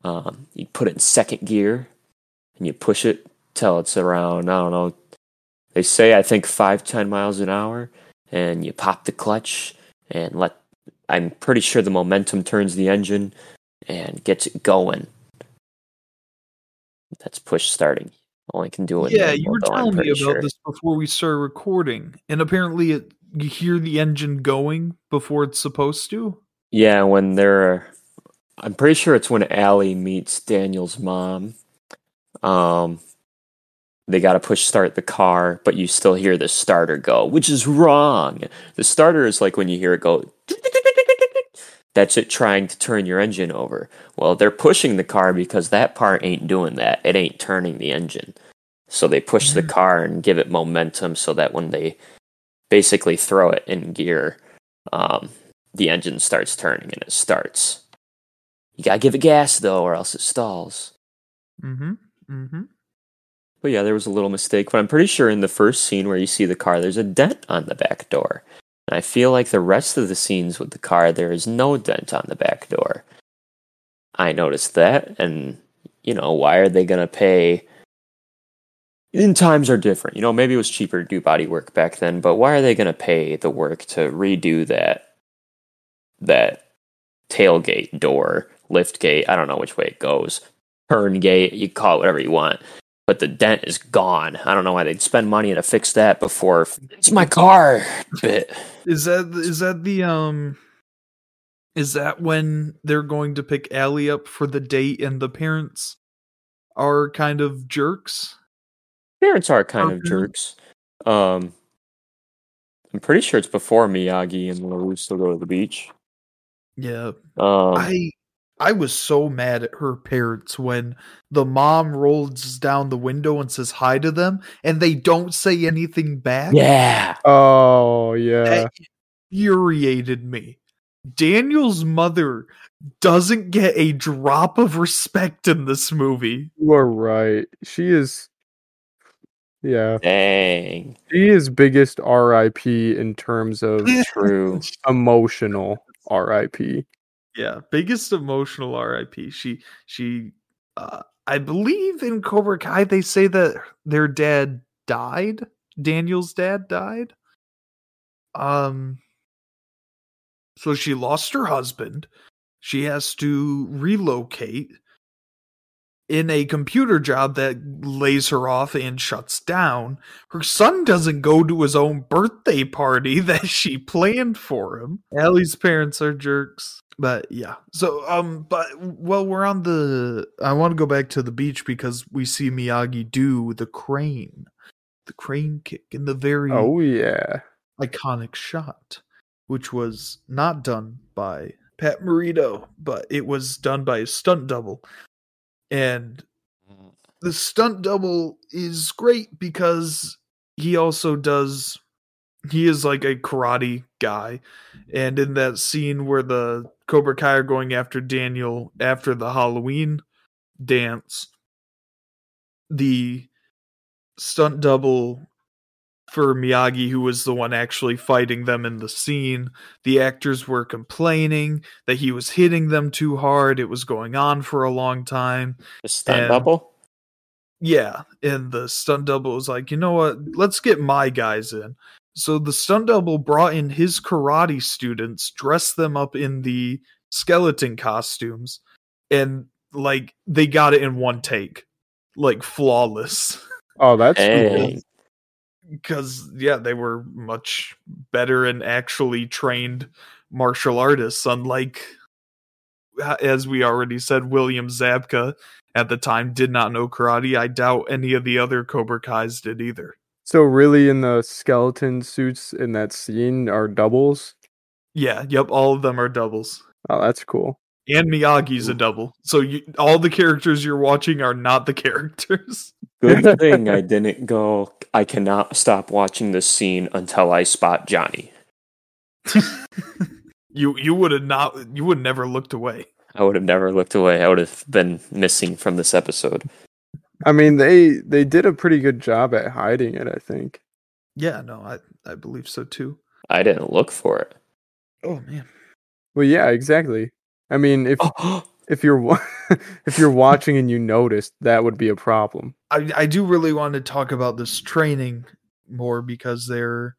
Um, you put it in second gear, and you push it till it's around, I don't know, they say, I think, five, ten miles an hour, and you pop the clutch, and let, I'm pretty sure the momentum turns the engine, and gets it going. That's push starting. Only can do it. Yeah, you were telling me about this before we started recording, and apparently it, you hear the engine going before it's supposed to? Yeah, when they're... I'm pretty sure it's when Allie meets Daniel's mom. Um, they got to push start the car, but you still hear the starter go, which is wrong. The starter is like when you hear it go. That's it trying to turn your engine over. Well, they're pushing the car because that part ain't doing that. It ain't turning the engine. So they push mm-hmm. the car and give it momentum so that when they basically throw it in gear, um, the engine starts turning and it starts. You gotta give it gas, though, or else it stalls. Mm-hmm. Mm-hmm. But yeah, there was a little mistake, but I'm pretty sure in the first scene where you see the car, there's a dent on the back door. And I feel like the rest of the scenes with the car, there is no dent on the back door. I noticed that, and, you know, why are they gonna pay... And times are different. You know, maybe it was cheaper to do body work back then, but why are they gonna pay the work to redo that... that tailgate door... lift gate, I don't know which way it goes, turn gate, you call it whatever you want, but the dent is gone. I don't know why they'd spend money to fix that before it's my car bit. Is that is that the um Is that when they're going to pick Allie up for the date and the parents are kind of jerks? Parents are kind um, of jerks. Um, I'm pretty sure it's before Miyagi and LaRusso go to the beach. Yeah. Um, I I was so mad at her parents when the mom rolls down the window and says hi to them, and they don't say anything back. Yeah. Oh, yeah. That infuriated me. Daniel's mother doesn't get a drop of respect in this movie. You are right. She is... Yeah. Dang. She is biggest R I P in terms of true emotional R I P. Yeah, biggest emotional R I P. She she uh, I believe in Cobra Kai they say that their dad died. Daniel's dad died. Um so she lost her husband. She has to relocate in a computer job that lays her off and shuts down. Her son doesn't go to his own birthday party that she planned for him. Allie's parents are jerks. But yeah. So, um, but well, we're on the, I want to go back to the beach because we see Miyagi do the crane, the crane kick in the very oh, yeah. iconic shot, which was not done by Pat Morita, but it was done by a stunt double. And the stunt double is great because he also does, he is like a karate guy. And in that scene where the Cobra Kai are going after Daniel after the Halloween dance, the stunt double for Miyagi, who was the one actually fighting them in the scene, the actors were complaining that he was hitting them too hard. It was going on for a long time. The stunt and, double? Yeah. And the stunt double was like, you know what? Let's get my guys in. So the stunt double brought in his karate students, dressed them up in the skeleton costumes, and like they got it in one take. Like flawless. Oh, that's cool. Because, yeah, they were much better and actually trained martial artists, unlike, as we already said, William Zabka at the time did not know karate. I doubt any of the other Cobra Kai's did either. So really in the skeleton suits in that scene are doubles? Yeah, yep, all of them are doubles. Oh, that's cool. And Miyagi's a double. So you, all the characters you're watching are not the characters. Good thing I didn't go, I cannot stop watching this scene until I spot Johnny. you you would have not, you would never looked away. I would have never looked away. I would have been missing from this episode. I mean, they, they did a pretty good job at hiding it, I think. Yeah, no, I, I believe so too. I didn't look for it. Oh, man. Well, yeah, exactly. I mean, if oh. if you're if you're watching and you noticed, that would be a problem. I, I do really want to talk about this training more because they're,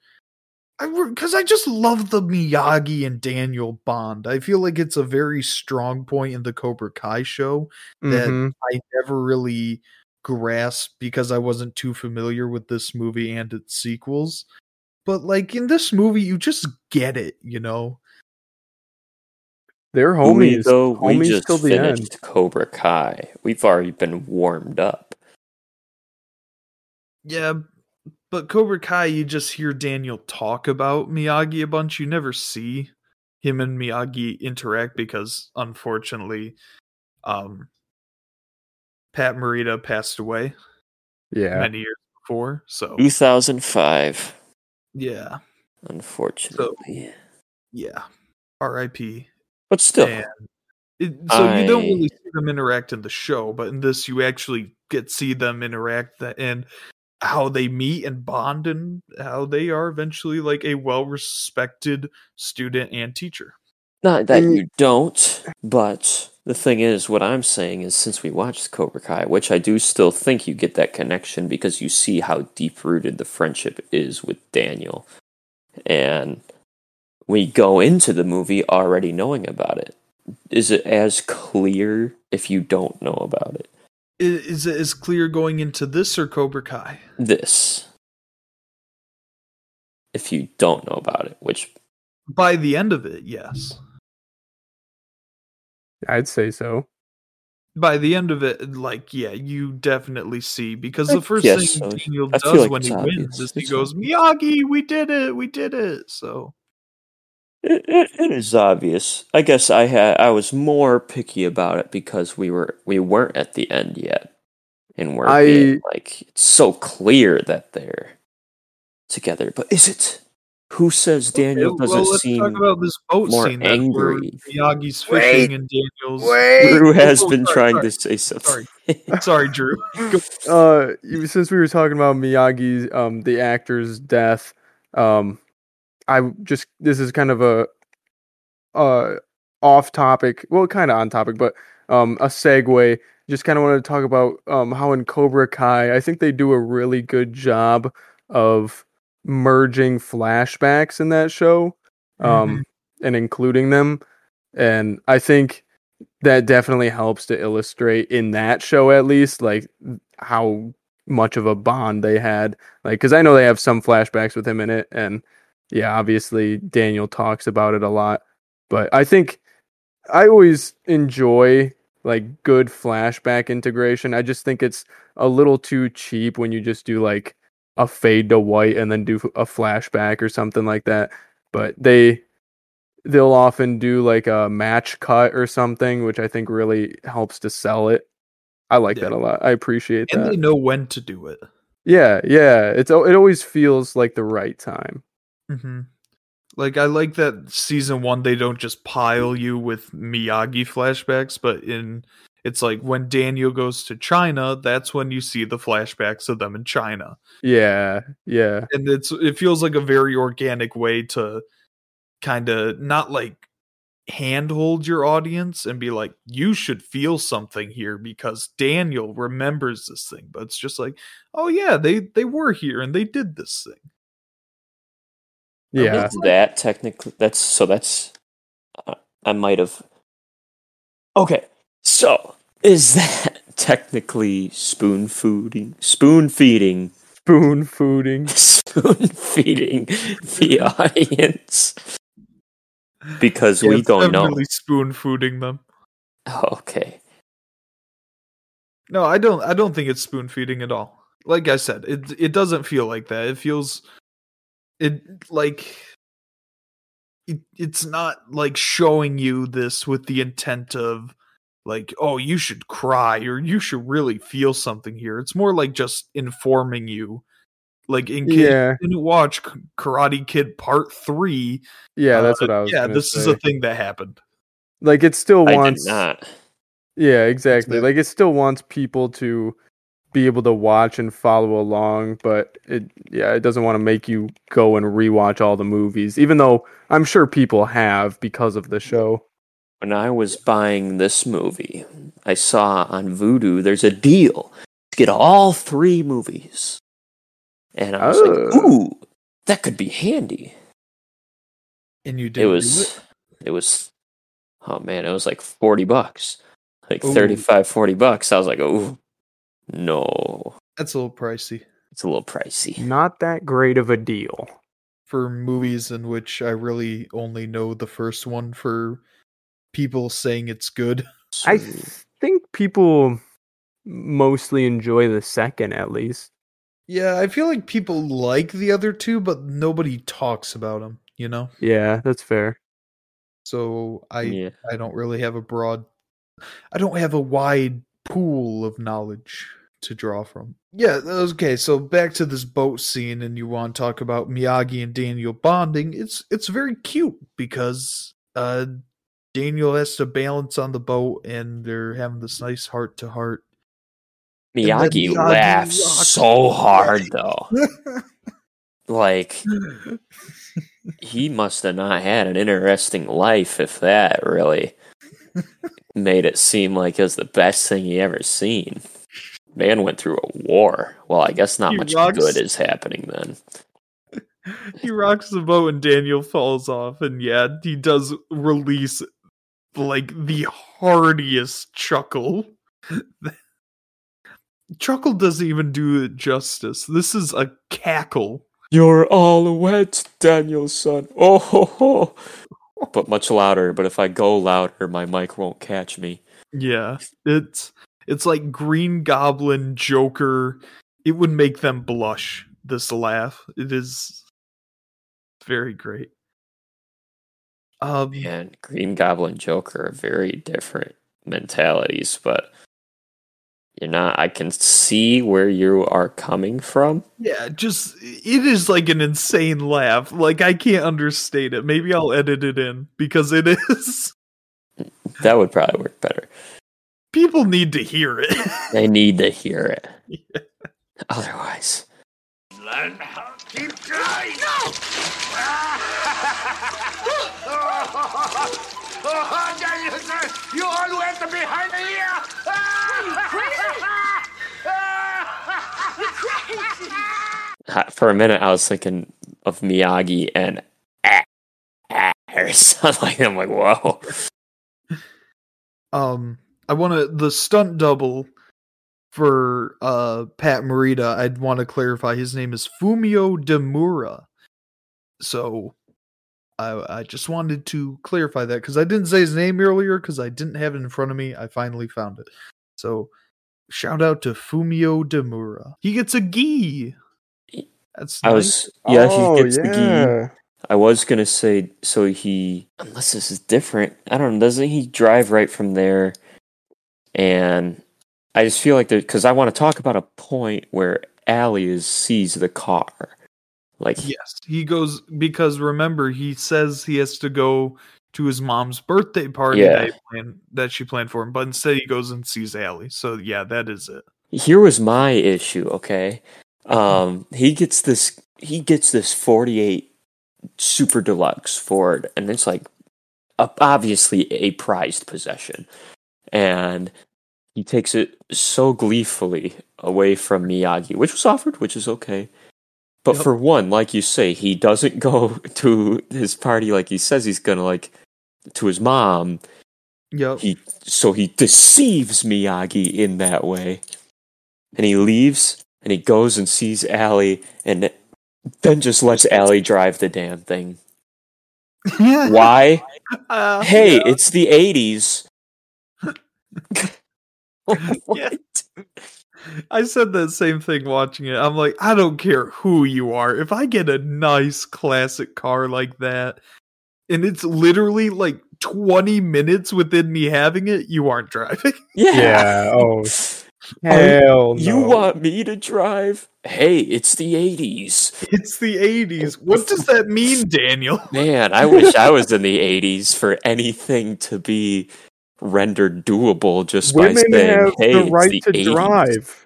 because I, I just love the Miyagi and Daniel bond. I feel like it's a very strong point in the Cobra Kai show that mm-hmm. I never really grasped because I wasn't too familiar with this movie and its sequels. But like in this movie, you just get it, you know. They're homies. We, though, homies we just till the finished end. Cobra Kai. We've already been warmed up. Yeah, but Cobra Kai, you just hear Daniel talk about Miyagi a bunch. You never see him and Miyagi interact because, unfortunately, um, Pat Morita passed away. Yeah, many years before. So two thousand five. Yeah, unfortunately. So, yeah, R I P. But still, and it, so I... you don't really see them interact in the show, but in this, you actually get see them interact the, and how they meet and bond, and how they are eventually like a well-respected student and teacher. Not that you don't, but the thing is, what I'm saying is, since we watched Cobra Kai, which I do still think you get that connection because you see how deep-rooted the friendship is with Daniel, and we go into the movie already knowing about it. Is it as clear if you don't know about it? Is it as clear going into this or Cobra Kai? This. If you don't know about it, which... By the end of it, yes. I'd say so. By the end of it, like, yeah, you definitely see, because I the first thing so. Daniel I does like when he obvious. wins is he it's goes, Miyagi, we did it, we did it. So it, it, it is obvious. I guess I had I was more picky about it because we were we weren't at the end yet, and we're I, being, like, it's so clear that they're together. But is it? Who says Daniel okay, doesn't well, let's seem talk about this boat more scene angry? Miyagi's fishing wait, and Daniel's. Wait. Drew has oh, been sorry, trying sorry. to say something. Sorry, sorry Drew. uh, since we were talking about Miyagi's, um, the actor's death, um, I just this is kind of a uh, off topic. Well, kind of on topic, but um, a segue. Just kind of wanted to talk about um, how in Cobra Kai, I think they do a really good job of merging flashbacks in that show, um, mm-hmm. and including them, and I think that definitely helps to illustrate in that show, at least, like how much of a bond they had. Like, because I know they have some flashbacks with him in it, and yeah, obviously Daniel talks about it a lot. But I think I always enjoy like good flashback integration. I just think it's a little too cheap when you just do like a fade to white and then do a flashback or something like that. But they, they'll often do like a match cut or something, which I think really helps to sell it. I like yeah. that a lot. I appreciate and that. And they know when to do it. Yeah. Yeah. It's, it always feels like the right time. Mm-hmm. Like, I like that season one, they don't just pile you with Miyagi flashbacks, but in it's like when Daniel goes to China, that's when you see the flashbacks of them in China. Yeah, yeah. And it's it feels like a very organic way to kind of not like handhold your audience and be like, you should feel something here because Daniel remembers this thing. But it's just like, oh yeah, they, they were here and they did this thing. Yeah, that technically that's so that's uh, I might have. Okay. So, is that technically spoon fooding? Spoon feeding. Spoon fooding. Spoon feeding the audience. Because yeah, we don't know. Spoon fooding them. Okay. No, I don't I don't think it's spoon feeding at all. Like I said, it it doesn't feel like that. It feels it like it, it's not like showing you this with the intent of like, oh, you should cry or you should really feel something here. It's more like just informing you. Like, in case yeah. you didn't watch Karate Kid Part three. Yeah, that's uh, what I was Yeah, this say. is a thing that happened. Like, it still wants... I did not. Yeah, exactly. Like, it still wants people to be able to watch and follow along, but it, yeah, it doesn't want to make you go and rewatch all the movies, even though I'm sure people have because of the show. When I was buying this movie, I saw on Vudu there's a deal to get all three movies. And I was oh. like, ooh, that could be handy. And you did it was it? it was oh man, it was like forty bucks. Like ooh. thirty-five, forty bucks. I was like, oh no. That's a little pricey. It's a little pricey. Not that great of a deal. For movies in which I really only know the first one for people saying it's good. I think people mostly enjoy the second, at least. Yeah, I feel like people like the other two, but nobody talks about them, you know? Yeah, that's fair. So I yeah. I don't really have a broad... I don't have a wide pool of knowledge to draw from. Yeah, okay, so back to this boat scene, and you want to talk about Miyagi and Daniel bonding. It's, it's very cute, because... uh. Daniel has to balance on the boat, and they're having this nice heart-to-heart. Miyagi, Miyagi laughs, laughs so hard, though. Like, he must have not had an interesting life if that really made it seem like it was the best thing he ever seen. Man went through a war. Well, I guess not he much rocks. good is happening then. He rocks the boat, and Daniel falls off, and yeah, he does release like the heartiest chuckle. Chuckle doesn't even do it justice. This is a cackle. You're all wet, Daniel, son. Oh ho ho. but much louder. But if I go louder, my mic won't catch me. Yeah, it's it's like Green Goblin, Joker. It would make them blush, this laugh. It is very great. Um, Man, Green Goblin, Joker are very different mentalities, but you're not. I can see where you are coming from. Yeah, just it is like an insane laugh. Like, I can't understate it. Maybe I'll edit it in because it is. That would probably work better. People need to hear it. They need to hear it. Yeah. Otherwise, learn how to keep trying. No! You always behind the ear. For a minute, I was thinking of Miyagi and ah, ah, or something like that. I'm like, whoa. Um, I want to the stunt double. For uh, Pat Morita, I'd want to clarify his name is Fumio DeMura. So I, I just wanted to clarify that because I didn't say his name earlier because I didn't have it in front of me. I finally found it. So shout out to Fumio DeMura. He gets a gi. That's I nice. was yeah oh, he gets yeah. the gi. I was gonna say so he unless this is different. I don't know. Doesn't he drive right from there? And I just feel like there, because I want to talk about a point where Allie is, sees the car. Like, yes, he goes, because remember, he says he has to go to his mom's birthday party yeah. that, he planned, that she planned for him, but instead he goes and sees Allie. So, yeah, that is it. Here was my issue, okay? Um, he gets this, he gets this forty-eight Super Deluxe Ford, and it's like, obviously a prized possession. And he takes it so gleefully away from Miyagi, which was offered, which is okay. But yep. for one, like you say, he doesn't go to his party like he says he's gonna, like, to his mom. Yep. He So he deceives Miyagi in that way. And he leaves, and he goes and sees Allie, and then just lets Allie drive the damn thing. Yeah. Why? Uh, hey, yeah. It's the eighties. Yeah. I said that same thing watching it. I'm like, I don't care who you are. If I get a nice classic car like that, and it's literally like twenty minutes within me having it, you aren't driving. Yeah. yeah. Oh, hell no. You want me to drive? Hey, it's the eighties. It's the eighties. What does that mean, Daniel? Man, I wish I was in the eighties for anything to be rendered doable just Women by saying, have "Hey, the it's right the to eighties. Drive."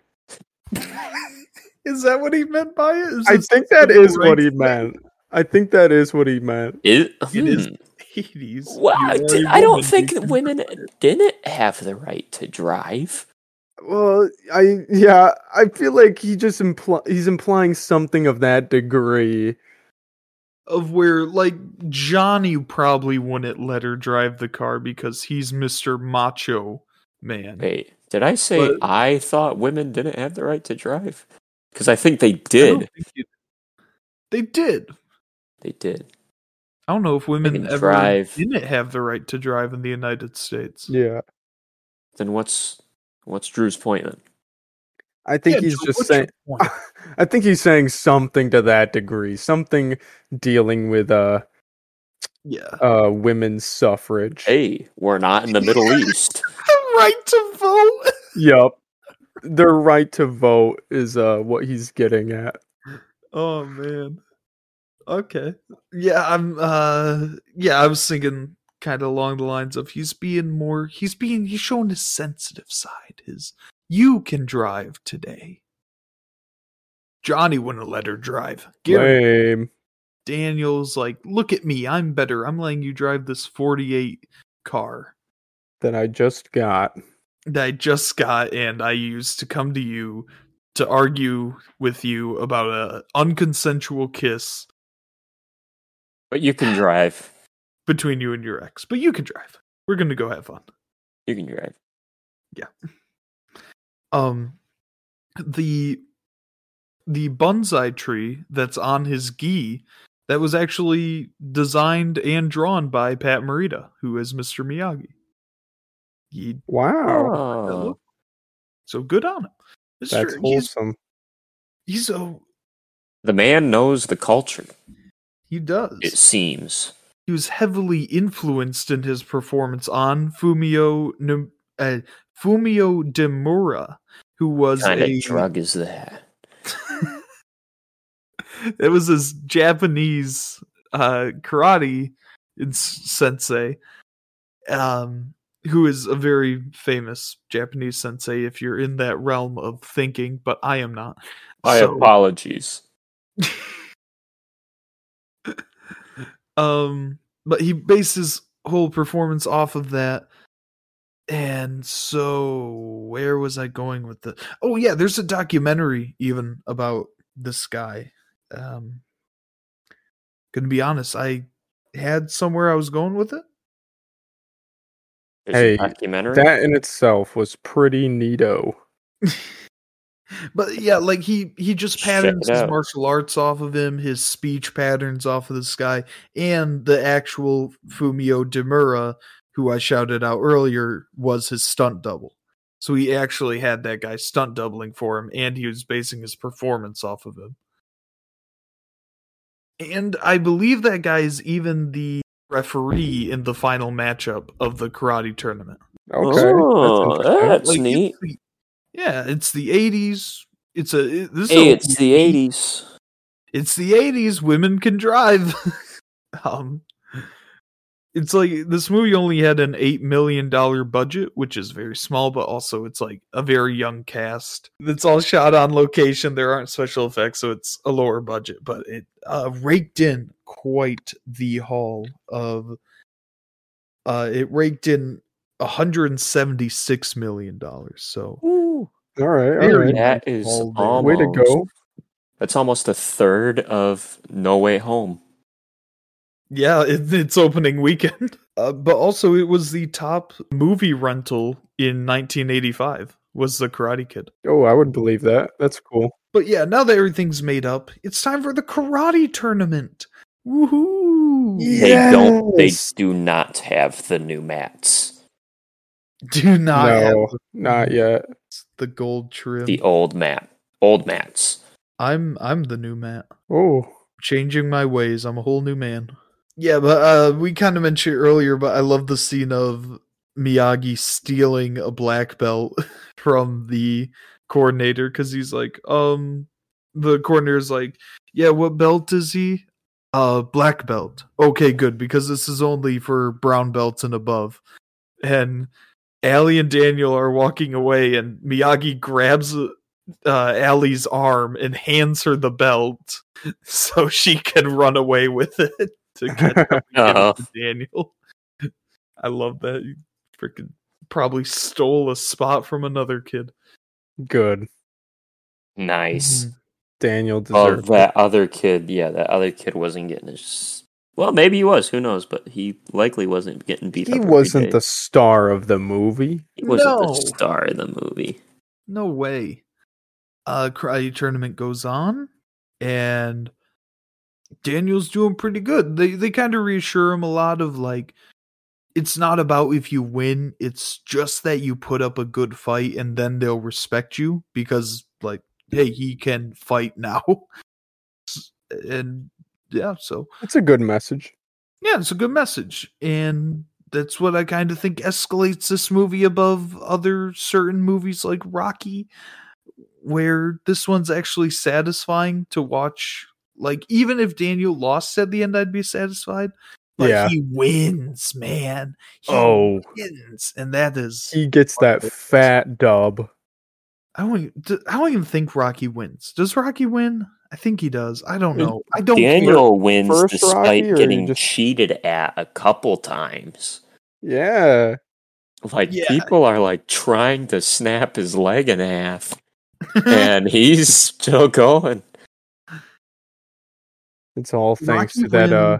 Is that what he meant by it? Is I think that is right what he meant. Thing? I think that is what he meant. It, it hmm. is eighties. Well, I, did, I don't think that women didn't have the right to drive. Well, I yeah, I feel like he just impl- he's implying something of that degree. Of where, like, Johnny probably wouldn't let her drive the car because he's Mister Macho Man. Wait, did I say but, I thought women didn't have the right to drive? Because I think they did. Think you, they did. They did. I don't know if women ever drive. Didn't have the right to drive in the United States. Yeah. Then what's what's Drew's point then? I think yeah, he's Joe, just saying. I think he's saying something to that degree, something dealing with uh, yeah, uh, women's suffrage. Hey, we're not in the Middle East. The right to vote. Yep, their right to vote is uh what he's getting at. Oh man. Okay. Yeah, I'm. Uh, yeah, I was thinking kind of along the lines of he's being more. He's being. He's showing his sensitive side. His. You can drive today. Johnny wouldn't let her drive. Lame. Daniel's like, look at me. I'm better. I'm letting you drive this forty-eight car. That I just got. That I just got and I used to come to you to argue with you about a unconsensual kiss. But you can drive. Between you and your ex. But you can drive. We're going to go have fun. You can drive. Yeah. Um, the the bonsai tree that's on his gi that was actually designed and drawn by Pat Morita, who is Mister Miyagi. He wow. So good on him. Mister That's wholesome. He's, he's a... The man knows the culture. He does. It seems. He was heavily influenced in his performance on Fumio uh, Fumio DeMura, who was what kind a... of drug is that? It was his Japanese uh, karate sensei, um, who is a very famous Japanese sensei if you're in that realm of thinking, but I am not. My so... apologies. Um, but he based his whole performance off of that. And so where was I going with the, oh yeah, there's a documentary even about this guy. Um, gonna be honest, I had somewhere I was going with it. There's hey, a documentary? That in itself was pretty neato. But yeah, like he, he just patterns his martial arts off of him, his speech patterns off of this guy, and the actual Fumio DeMura, who I shouted out earlier, was his stunt double. So he actually had that guy stunt doubling for him, and he was basing his performance off of him. And I believe that guy is even the referee in the final matchup of the karate tournament. Okay, oh, that's, that's like, neat. Yeah, it's the eighties. It's a it, this. Hey, is a, it's the eighties. It's the eighties. Women can drive. um, it's like this movie only had an eight million dollar budget, which is very small, but also it's like a very young cast. It's all shot on location. There aren't special effects, so it's a lower budget, but it uh, raked in quite the haul of. Uh, it raked in one hundred seventy-six million dollars. So, ooh, all right, all right. That is almost, way to go. That's almost a third of No Way Home. Yeah, it, it's opening weekend. Uh, but also, it was the top movie rental in nineteen eighty-five, was The Karate Kid. Oh, I would believe that. That's cool. But yeah, now that everything's made up, it's time for the karate tournament. Woohoo! They yes! don't. They do not have the new mats. Do not no, have the, not yet. The gold trim. The old mat. Old mats. I'm I'm the new mat. Oh. Changing my ways. I'm a whole new man. Yeah, but uh, we kind of mentioned it earlier, but I love the scene of Miyagi stealing a black belt from the coordinator, because he's like, um the coordinator's like, yeah, what belt is he? Uh black belt. Okay, good, because this is only for brown belts and above. And Allie and Daniel are walking away, and Miyagi grabs uh, Allie's arm and hands her the belt so she can run away with it to get uh-huh. Daniel. I love that. You freaking probably stole a spot from another kid. Good. Nice. Daniel deserved oh, that it. Other kid. Yeah, that other kid wasn't getting his... Well, maybe he was. Who knows? But he likely wasn't getting beat he up. He wasn't the star of the movie. He wasn't no. the star of the movie. No way. Uh, karate tournament goes on, and Daniel's doing pretty good. They they kind of reassure him a lot of, like, it's not about if you win. It's just that you put up a good fight, and then they'll respect you because, like, hey, he can fight now. And... yeah, so it's a good message. Yeah, it's a good message, and that's what I kind of think escalates this movie above other certain movies like Rocky, where this one's actually satisfying to watch. Like, even if Daniel lost at the end, I'd be satisfied. But yeah. he wins, man. He oh, wins, and that is he gets that fat dub. I don't. I don't even think Rocky wins. Does Rocky win? I think he does. I don't know. I don't. Daniel care. Wins First despite Rocky, getting just... cheated at a couple times. Yeah, like yeah. people are like trying to snap his leg in half, and he's still going. It's all thanks Rocky to that. Win. Uh,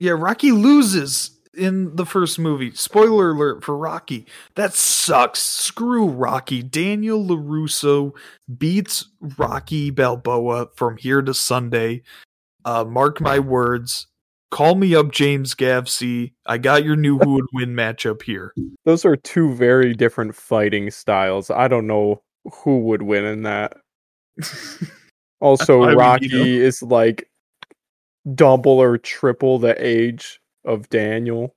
yeah, Rocky loses in the first movie. Spoiler alert for Rocky. That sucks. Screw Rocky. Daniel LaRusso beats Rocky Balboa from here to Sunday Uh, mark my words. Call me up, James Gavsey. I got your new who would win matchup here. Those are two very different fighting styles. I don't know who would win in that. Also, Rocky would, you know, is like double or triple the age of Daniel.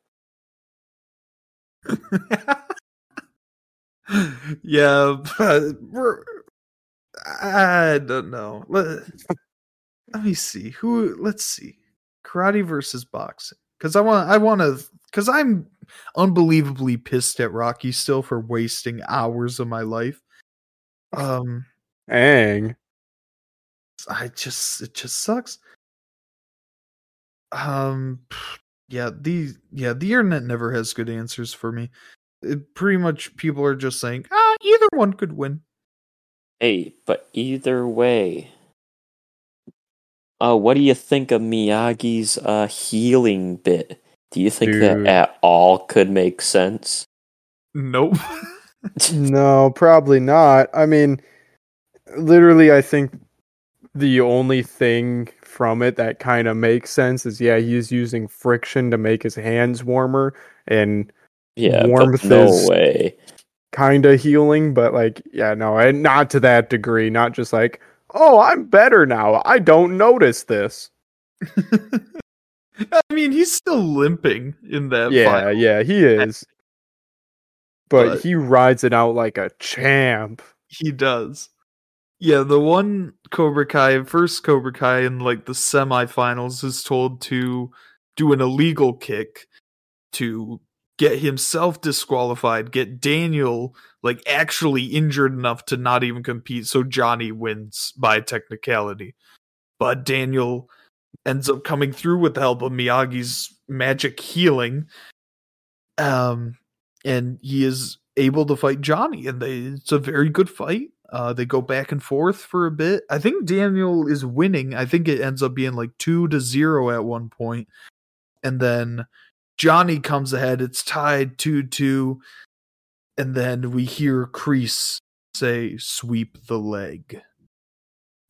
Yeah, but we're, I don't know. Let, let me see who. Let's see, karate versus boxing. Because I want. I want to. Because I'm unbelievably pissed at Rocky still for wasting hours of my life. Um, dang. I just. It just sucks. Um. Yeah. The yeah. The internet never has good answers for me. It pretty much people are just saying, ah, either one could win. Hey, but either way, uh, what do you think of Miyagi's uh, healing bit? Do you think Dude. that at all could make sense? Nope. No, probably not. I mean, literally, I think the only thing from it that kind of makes sense is, yeah, he's using friction to make his hands warmer, and yeah, warmth no is way. Kinda healing, but like, yeah, no, and not to that degree. Not just like, oh, I'm better now. I don't notice this. I mean, he's still limping in that. Yeah, final. yeah, he is. But, but he rides it out like a champ. He does. Yeah, the one Cobra Kai, first Cobra Kai in like the semifinals, is told to do an illegal kick to get himself disqualified, get Daniel like actually injured enough to not even compete, so Johnny wins by technicality. But Daniel ends up coming through with the help of Miyagi's magic healing, um, and he is able to fight Johnny, and they, it's a very good fight. Uh, they go back and forth for a bit. I think Daniel is winning. I think it ends up being like two to zero at one point, and then Johnny comes ahead. It's tied two two, and then we hear Kreese say, "Sweep the leg."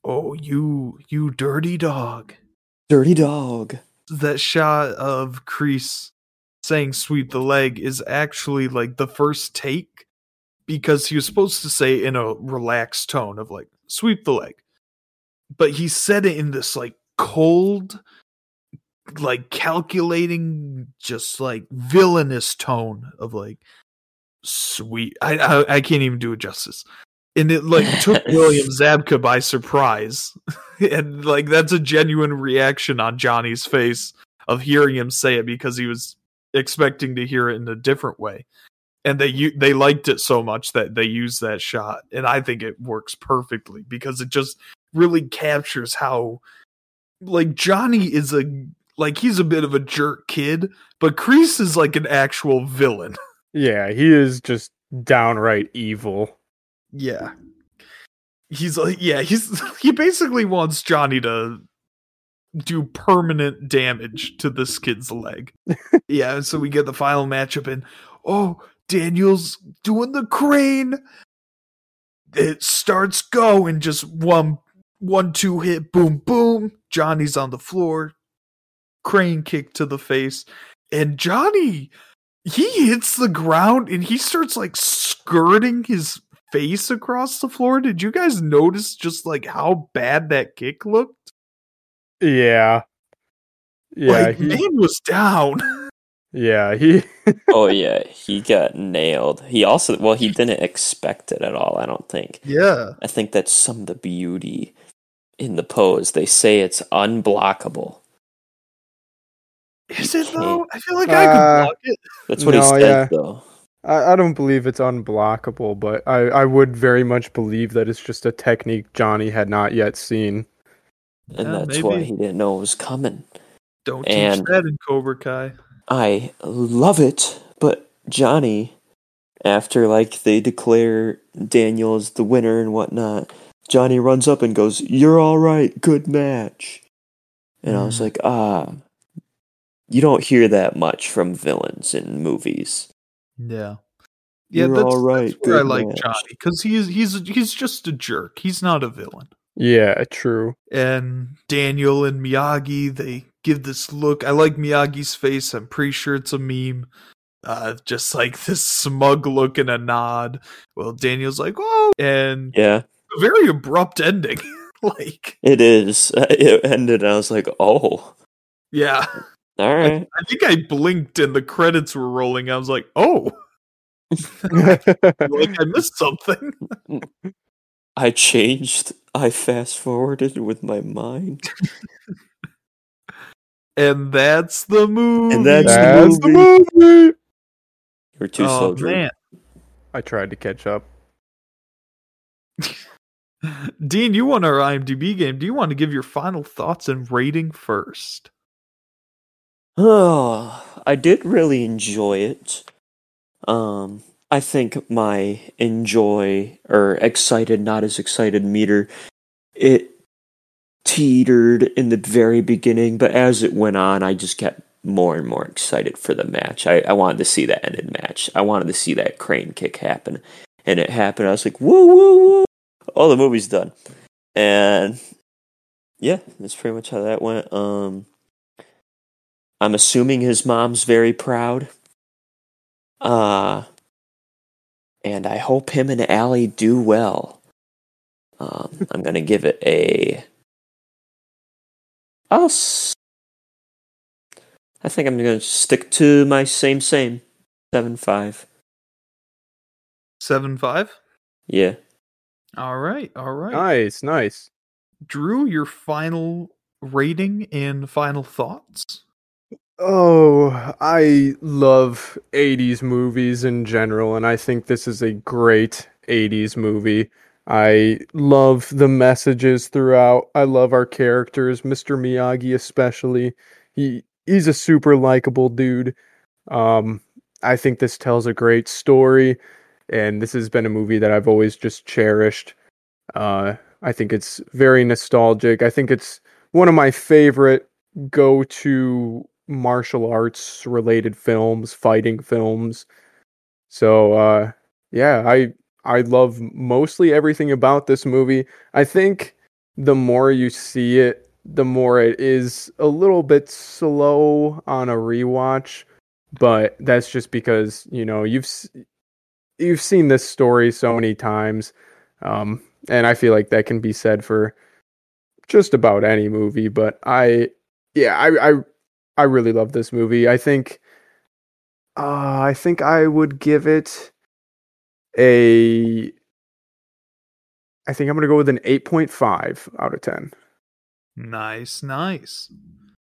Oh, you, you dirty dog. Dirty dog. That shot of Kreese saying "sweep the leg" is actually like the first take, because he was supposed to say in a relaxed tone of like, "sweep the leg," but he said it in this like cold, like calculating, just like villainous tone of like, sweet. I, I I can't even do it justice, and it like took William Zabka by surprise, and like that's a genuine reaction on Johnny's face of hearing him say it, because he was expecting to hear it in a different way, and they u- they liked it so much that they used that shot, and I think it works perfectly because it just really captures how like Johnny is a Like, he's a bit of a jerk kid, but Kreese is like an actual villain. Yeah, he is just downright evil. Yeah. He's like, yeah, he's he basically wants Johnny to do permanent damage to this kid's leg. Yeah, so we get the final matchup, and oh, Daniel's doing the crane. It starts going, just one, one, two hit, boom, boom. Johnny's on the floor. Crane kick to the face, and Johnny, he hits the ground and he starts like skirting his face across the floor. Did you guys notice just like how bad that kick looked? Yeah, yeah, like, he man was down. Yeah, he. Oh yeah, he got nailed. He also, well, he didn't expect it at all, I don't think. Yeah, I think that's some of the beauty in the pose. They say it's unblockable. Is it though? I feel like I could block it. That's what he said though. I, I don't believe it's unblockable, but I, I would very much believe that it's just a technique Johnny had not yet seen. And that's why he didn't know it was coming. Don't teach that in Cobra Kai. I love it, but Johnny, after like they declare Daniel as the winner and whatnot, Johnny runs up and goes, "You're alright, good match." And I was like, ah. You don't hear that much from villains in movies. Yeah, yeah, You're that's, all right, that's where I like match. Johnny, because he's he's he's just a jerk. He's not a villain. Yeah, true. And Daniel and Miyagi, they give this look. I like Miyagi's face. I'm pretty sure it's a meme. Uh, just like this smug look and a nod. Well, Daniel's like, oh, and yeah, a very abrupt ending. Like it is. It ended. And I was like, oh, yeah. All right. I, I think I blinked and the credits were rolling. I was like, oh, like I missed something. I changed. I fast forwarded with my mind. And that's the movie. And that's, that's the movie. The movie. You're too oh, slow, man. I tried to catch up. Dean, you won our I M D B game. Do you want to give your final thoughts and rating first? Oh, I did really enjoy it. Um, I think my enjoy or excited, not as excited meter, it teetered in the very beginning, but as it went on, I just kept more and more excited for the match. I, I wanted to see that ended match. I wanted to see that crane kick happen, and it happened. I was like, whoa, whoa, whoa. Oh, the movie's done. And yeah, that's pretty much how that went. Um, I'm assuming his mom's very proud. Uh, and I hope him and Allie do well. Um, I'm going to give it a... I'll s- I think I'm going to stick to my same, same. seven five seven five Yeah. All right, all right. Nice, nice. Drew, your final rating and final thoughts? Oh, I love eighties movies in general, and I think this is a great eighties movie. I love the messages throughout. I love our characters, Mister Miyagi especially. He he's a super likable dude. Um, I think this tells a great story. And this has been a movie that I've always just cherished. Uh, I think it's very nostalgic. I think it's one of my favorite go-to martial arts-related films, fighting films. So, uh, yeah, I I love mostly everything about this movie. I think the more you see it, the more it is a little bit slow on a rewatch. But that's just because, you know, you've... You've seen this story so many times, um, and I feel like that can be said for just about any movie. But I, yeah, I, I, I really love this movie. I think, uh, I think I would give it a. I think I'm gonna go with an eight point five out of ten. Nice, nice,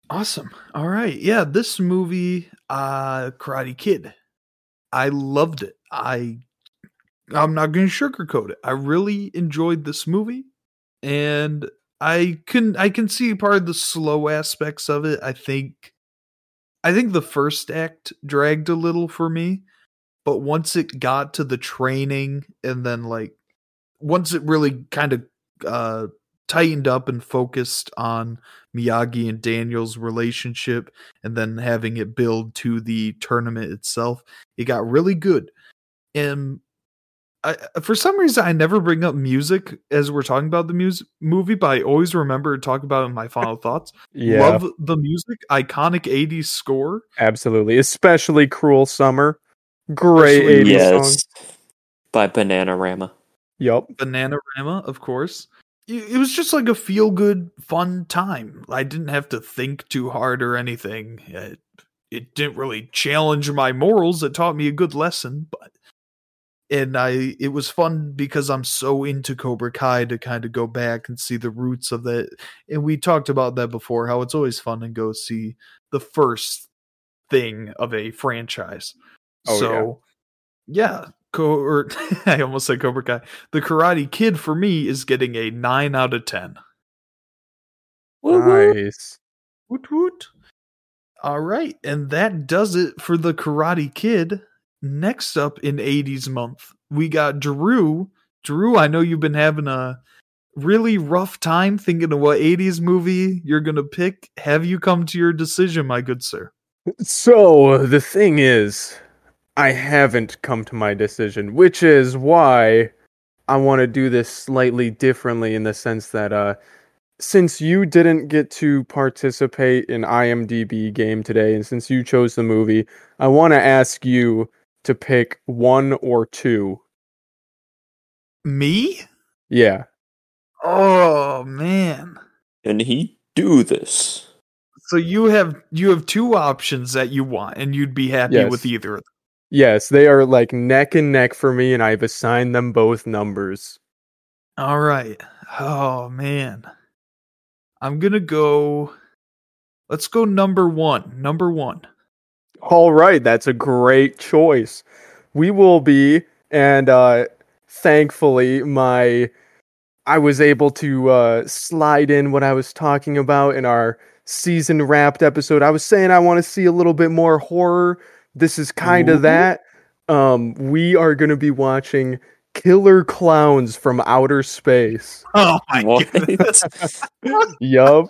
awesome. All right, yeah, this movie, uh, Karate Kid, I loved it. I, I'm not going to sugarcoat it. I really enjoyed this movie, and I can I can see part of the slow aspects of it. I think, I think the first act dragged a little for me, but once it got to the training, and then like once it really kind of uh, tightened up and focused on Miyagi and Daniel's relationship, and then having it build to the tournament itself, it got really good. And I, for some reason, I never bring up music as we're talking about the music movie, but I always remember to talk about it in my final thoughts. Yeah. Love the music, iconic eighties score. Absolutely, especially "Cruel Summer," great especially, eighties yes. song by Bananarama. Yep, Bananarama, of course. It was just like a feel-good, fun time. I didn't have to think too hard or anything. It, it didn't really challenge my morals. It taught me a good lesson, but. And I, it was fun because I'm so into Cobra Kai to kind of go back and see the roots of that. And we talked about that before, how it's always fun to go see the first thing of a franchise. Oh, so, yeah. yeah co- or I almost said Cobra Kai. The Karate Kid for me is getting a nine out of ten. Nice. Woot woot. All right. And that does it for The Karate Kid. Next up in eighties month, we got Drew. Drew, I know you've been having a really rough time thinking of what eighties movie you're going to pick. Have you come to your decision, my good sir? So, the thing is, I haven't come to my decision, which is why I want to do this slightly differently in the sense that uh, since you didn't get to participate in IMDb game today, and since you chose the movie, I want to ask you to pick one or two. Me? Yeah. Oh, man. Can he do this? So you have you have two options that you want, and you'd be happy yes. with either of them. Yes, they are like neck and neck for me, and I've assigned them both numbers. All right. Oh, man. I'm going to go... Let's go number one. Number one. All right. That's a great choice. We will be, and uh, thankfully, my... I was able to uh, slide in what I was talking about in our season-wrapped episode. I was saying I want to see a little bit more horror. This is kind of that. Um, we are going to be watching Killer Klowns from Outer Space. Oh my what? Goodness. Yup.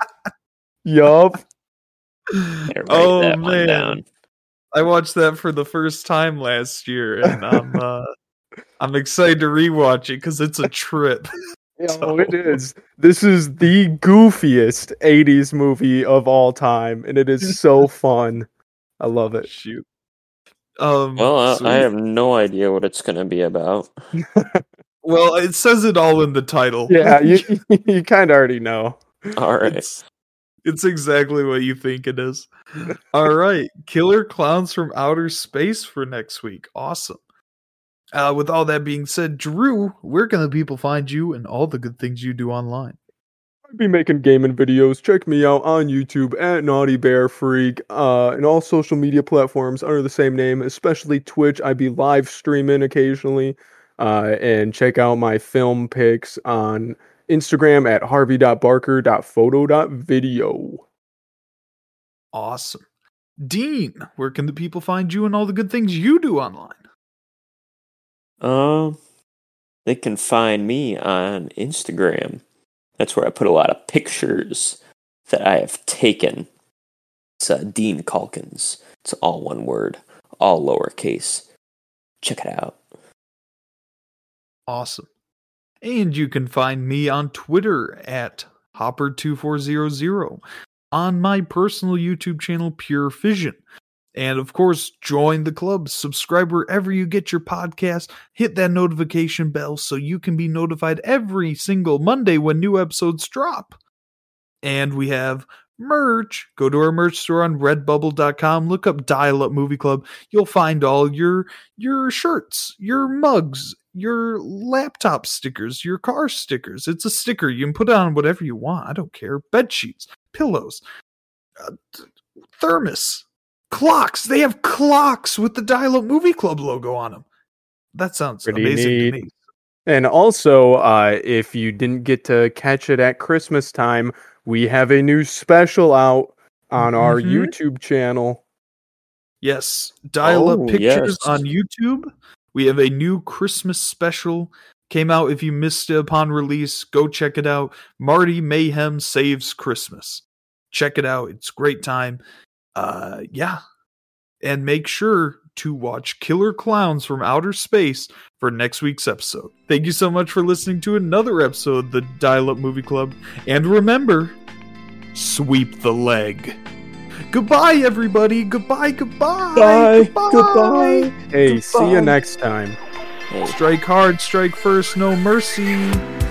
Yup. Oh that man. Down. I watched that for the first time last year, and I'm uh, I'm excited to rewatch it because it's a trip. Yeah, so. It is. This is the goofiest eighties movie of all time, and it is so fun. I love it. Shoot. Um, well, uh, so I have no idea what it's going to be about. Well, it says it all in the title. Yeah, you you kind of already know. All right. It's, it's exactly what you think it is. All right. Killer Klowns from Outer Space for next week. Awesome. Uh, with all that being said, Drew, where can the people find you and all the good things you do online? Be making gaming videos. Check me out on YouTube at Naughty Bear Freak, uh, and all social media platforms under the same name, especially Twitch. I be live streaming occasionally, uh, and check out my film pics on Instagram at harvey dot barker dot photo dot video. Awesome. Dean, where can the people find you and all the good things you do online? Um, uh, they can find me on Instagram. That's where I put a lot of pictures that I have taken. It's uh, Dean Calkins. It's all one word, all lowercase. Check it out. Awesome. And you can find me on Twitter at Hopper two four zero zero, on my personal YouTube channel, Pure Fission. And of course, join the club, subscribe wherever you get your podcast, hit that notification bell so you can be notified every single Monday when new episodes drop. And we have merch. Go to our merch store on redbubble dot com, look up Dial-Up Movie Club. You'll find all your your shirts, your mugs, your laptop stickers, your car stickers. It's a sticker. You can put on whatever you want. I don't care. Bed sheets, pillows, uh, thermos. Clocks. They have clocks with the Dial-Up Movie Club logo on them. That sounds pretty amazing neat. To me. And also, uh, if you didn't get to catch it at Christmas time, we have a new special out on our mm-hmm. YouTube channel. Yes. Dial-Up oh, Pictures yes. on YouTube. We have a new Christmas special. Came out. If you missed it upon release, go check it out. Marty Mayhem Saves Christmas. Check it out. It's a great time. Uh, yeah. And make sure to watch Killer Klowns from Outer Space for next week's episode. Thank you so much for listening to another episode of the Dial-Up Movie Club. And remember, sweep the leg. Goodbye, everybody. Goodbye, goodbye. Bye. Goodbye. Goodbye. Hey, goodbye. See you next time. Strike hard, strike first, no mercy.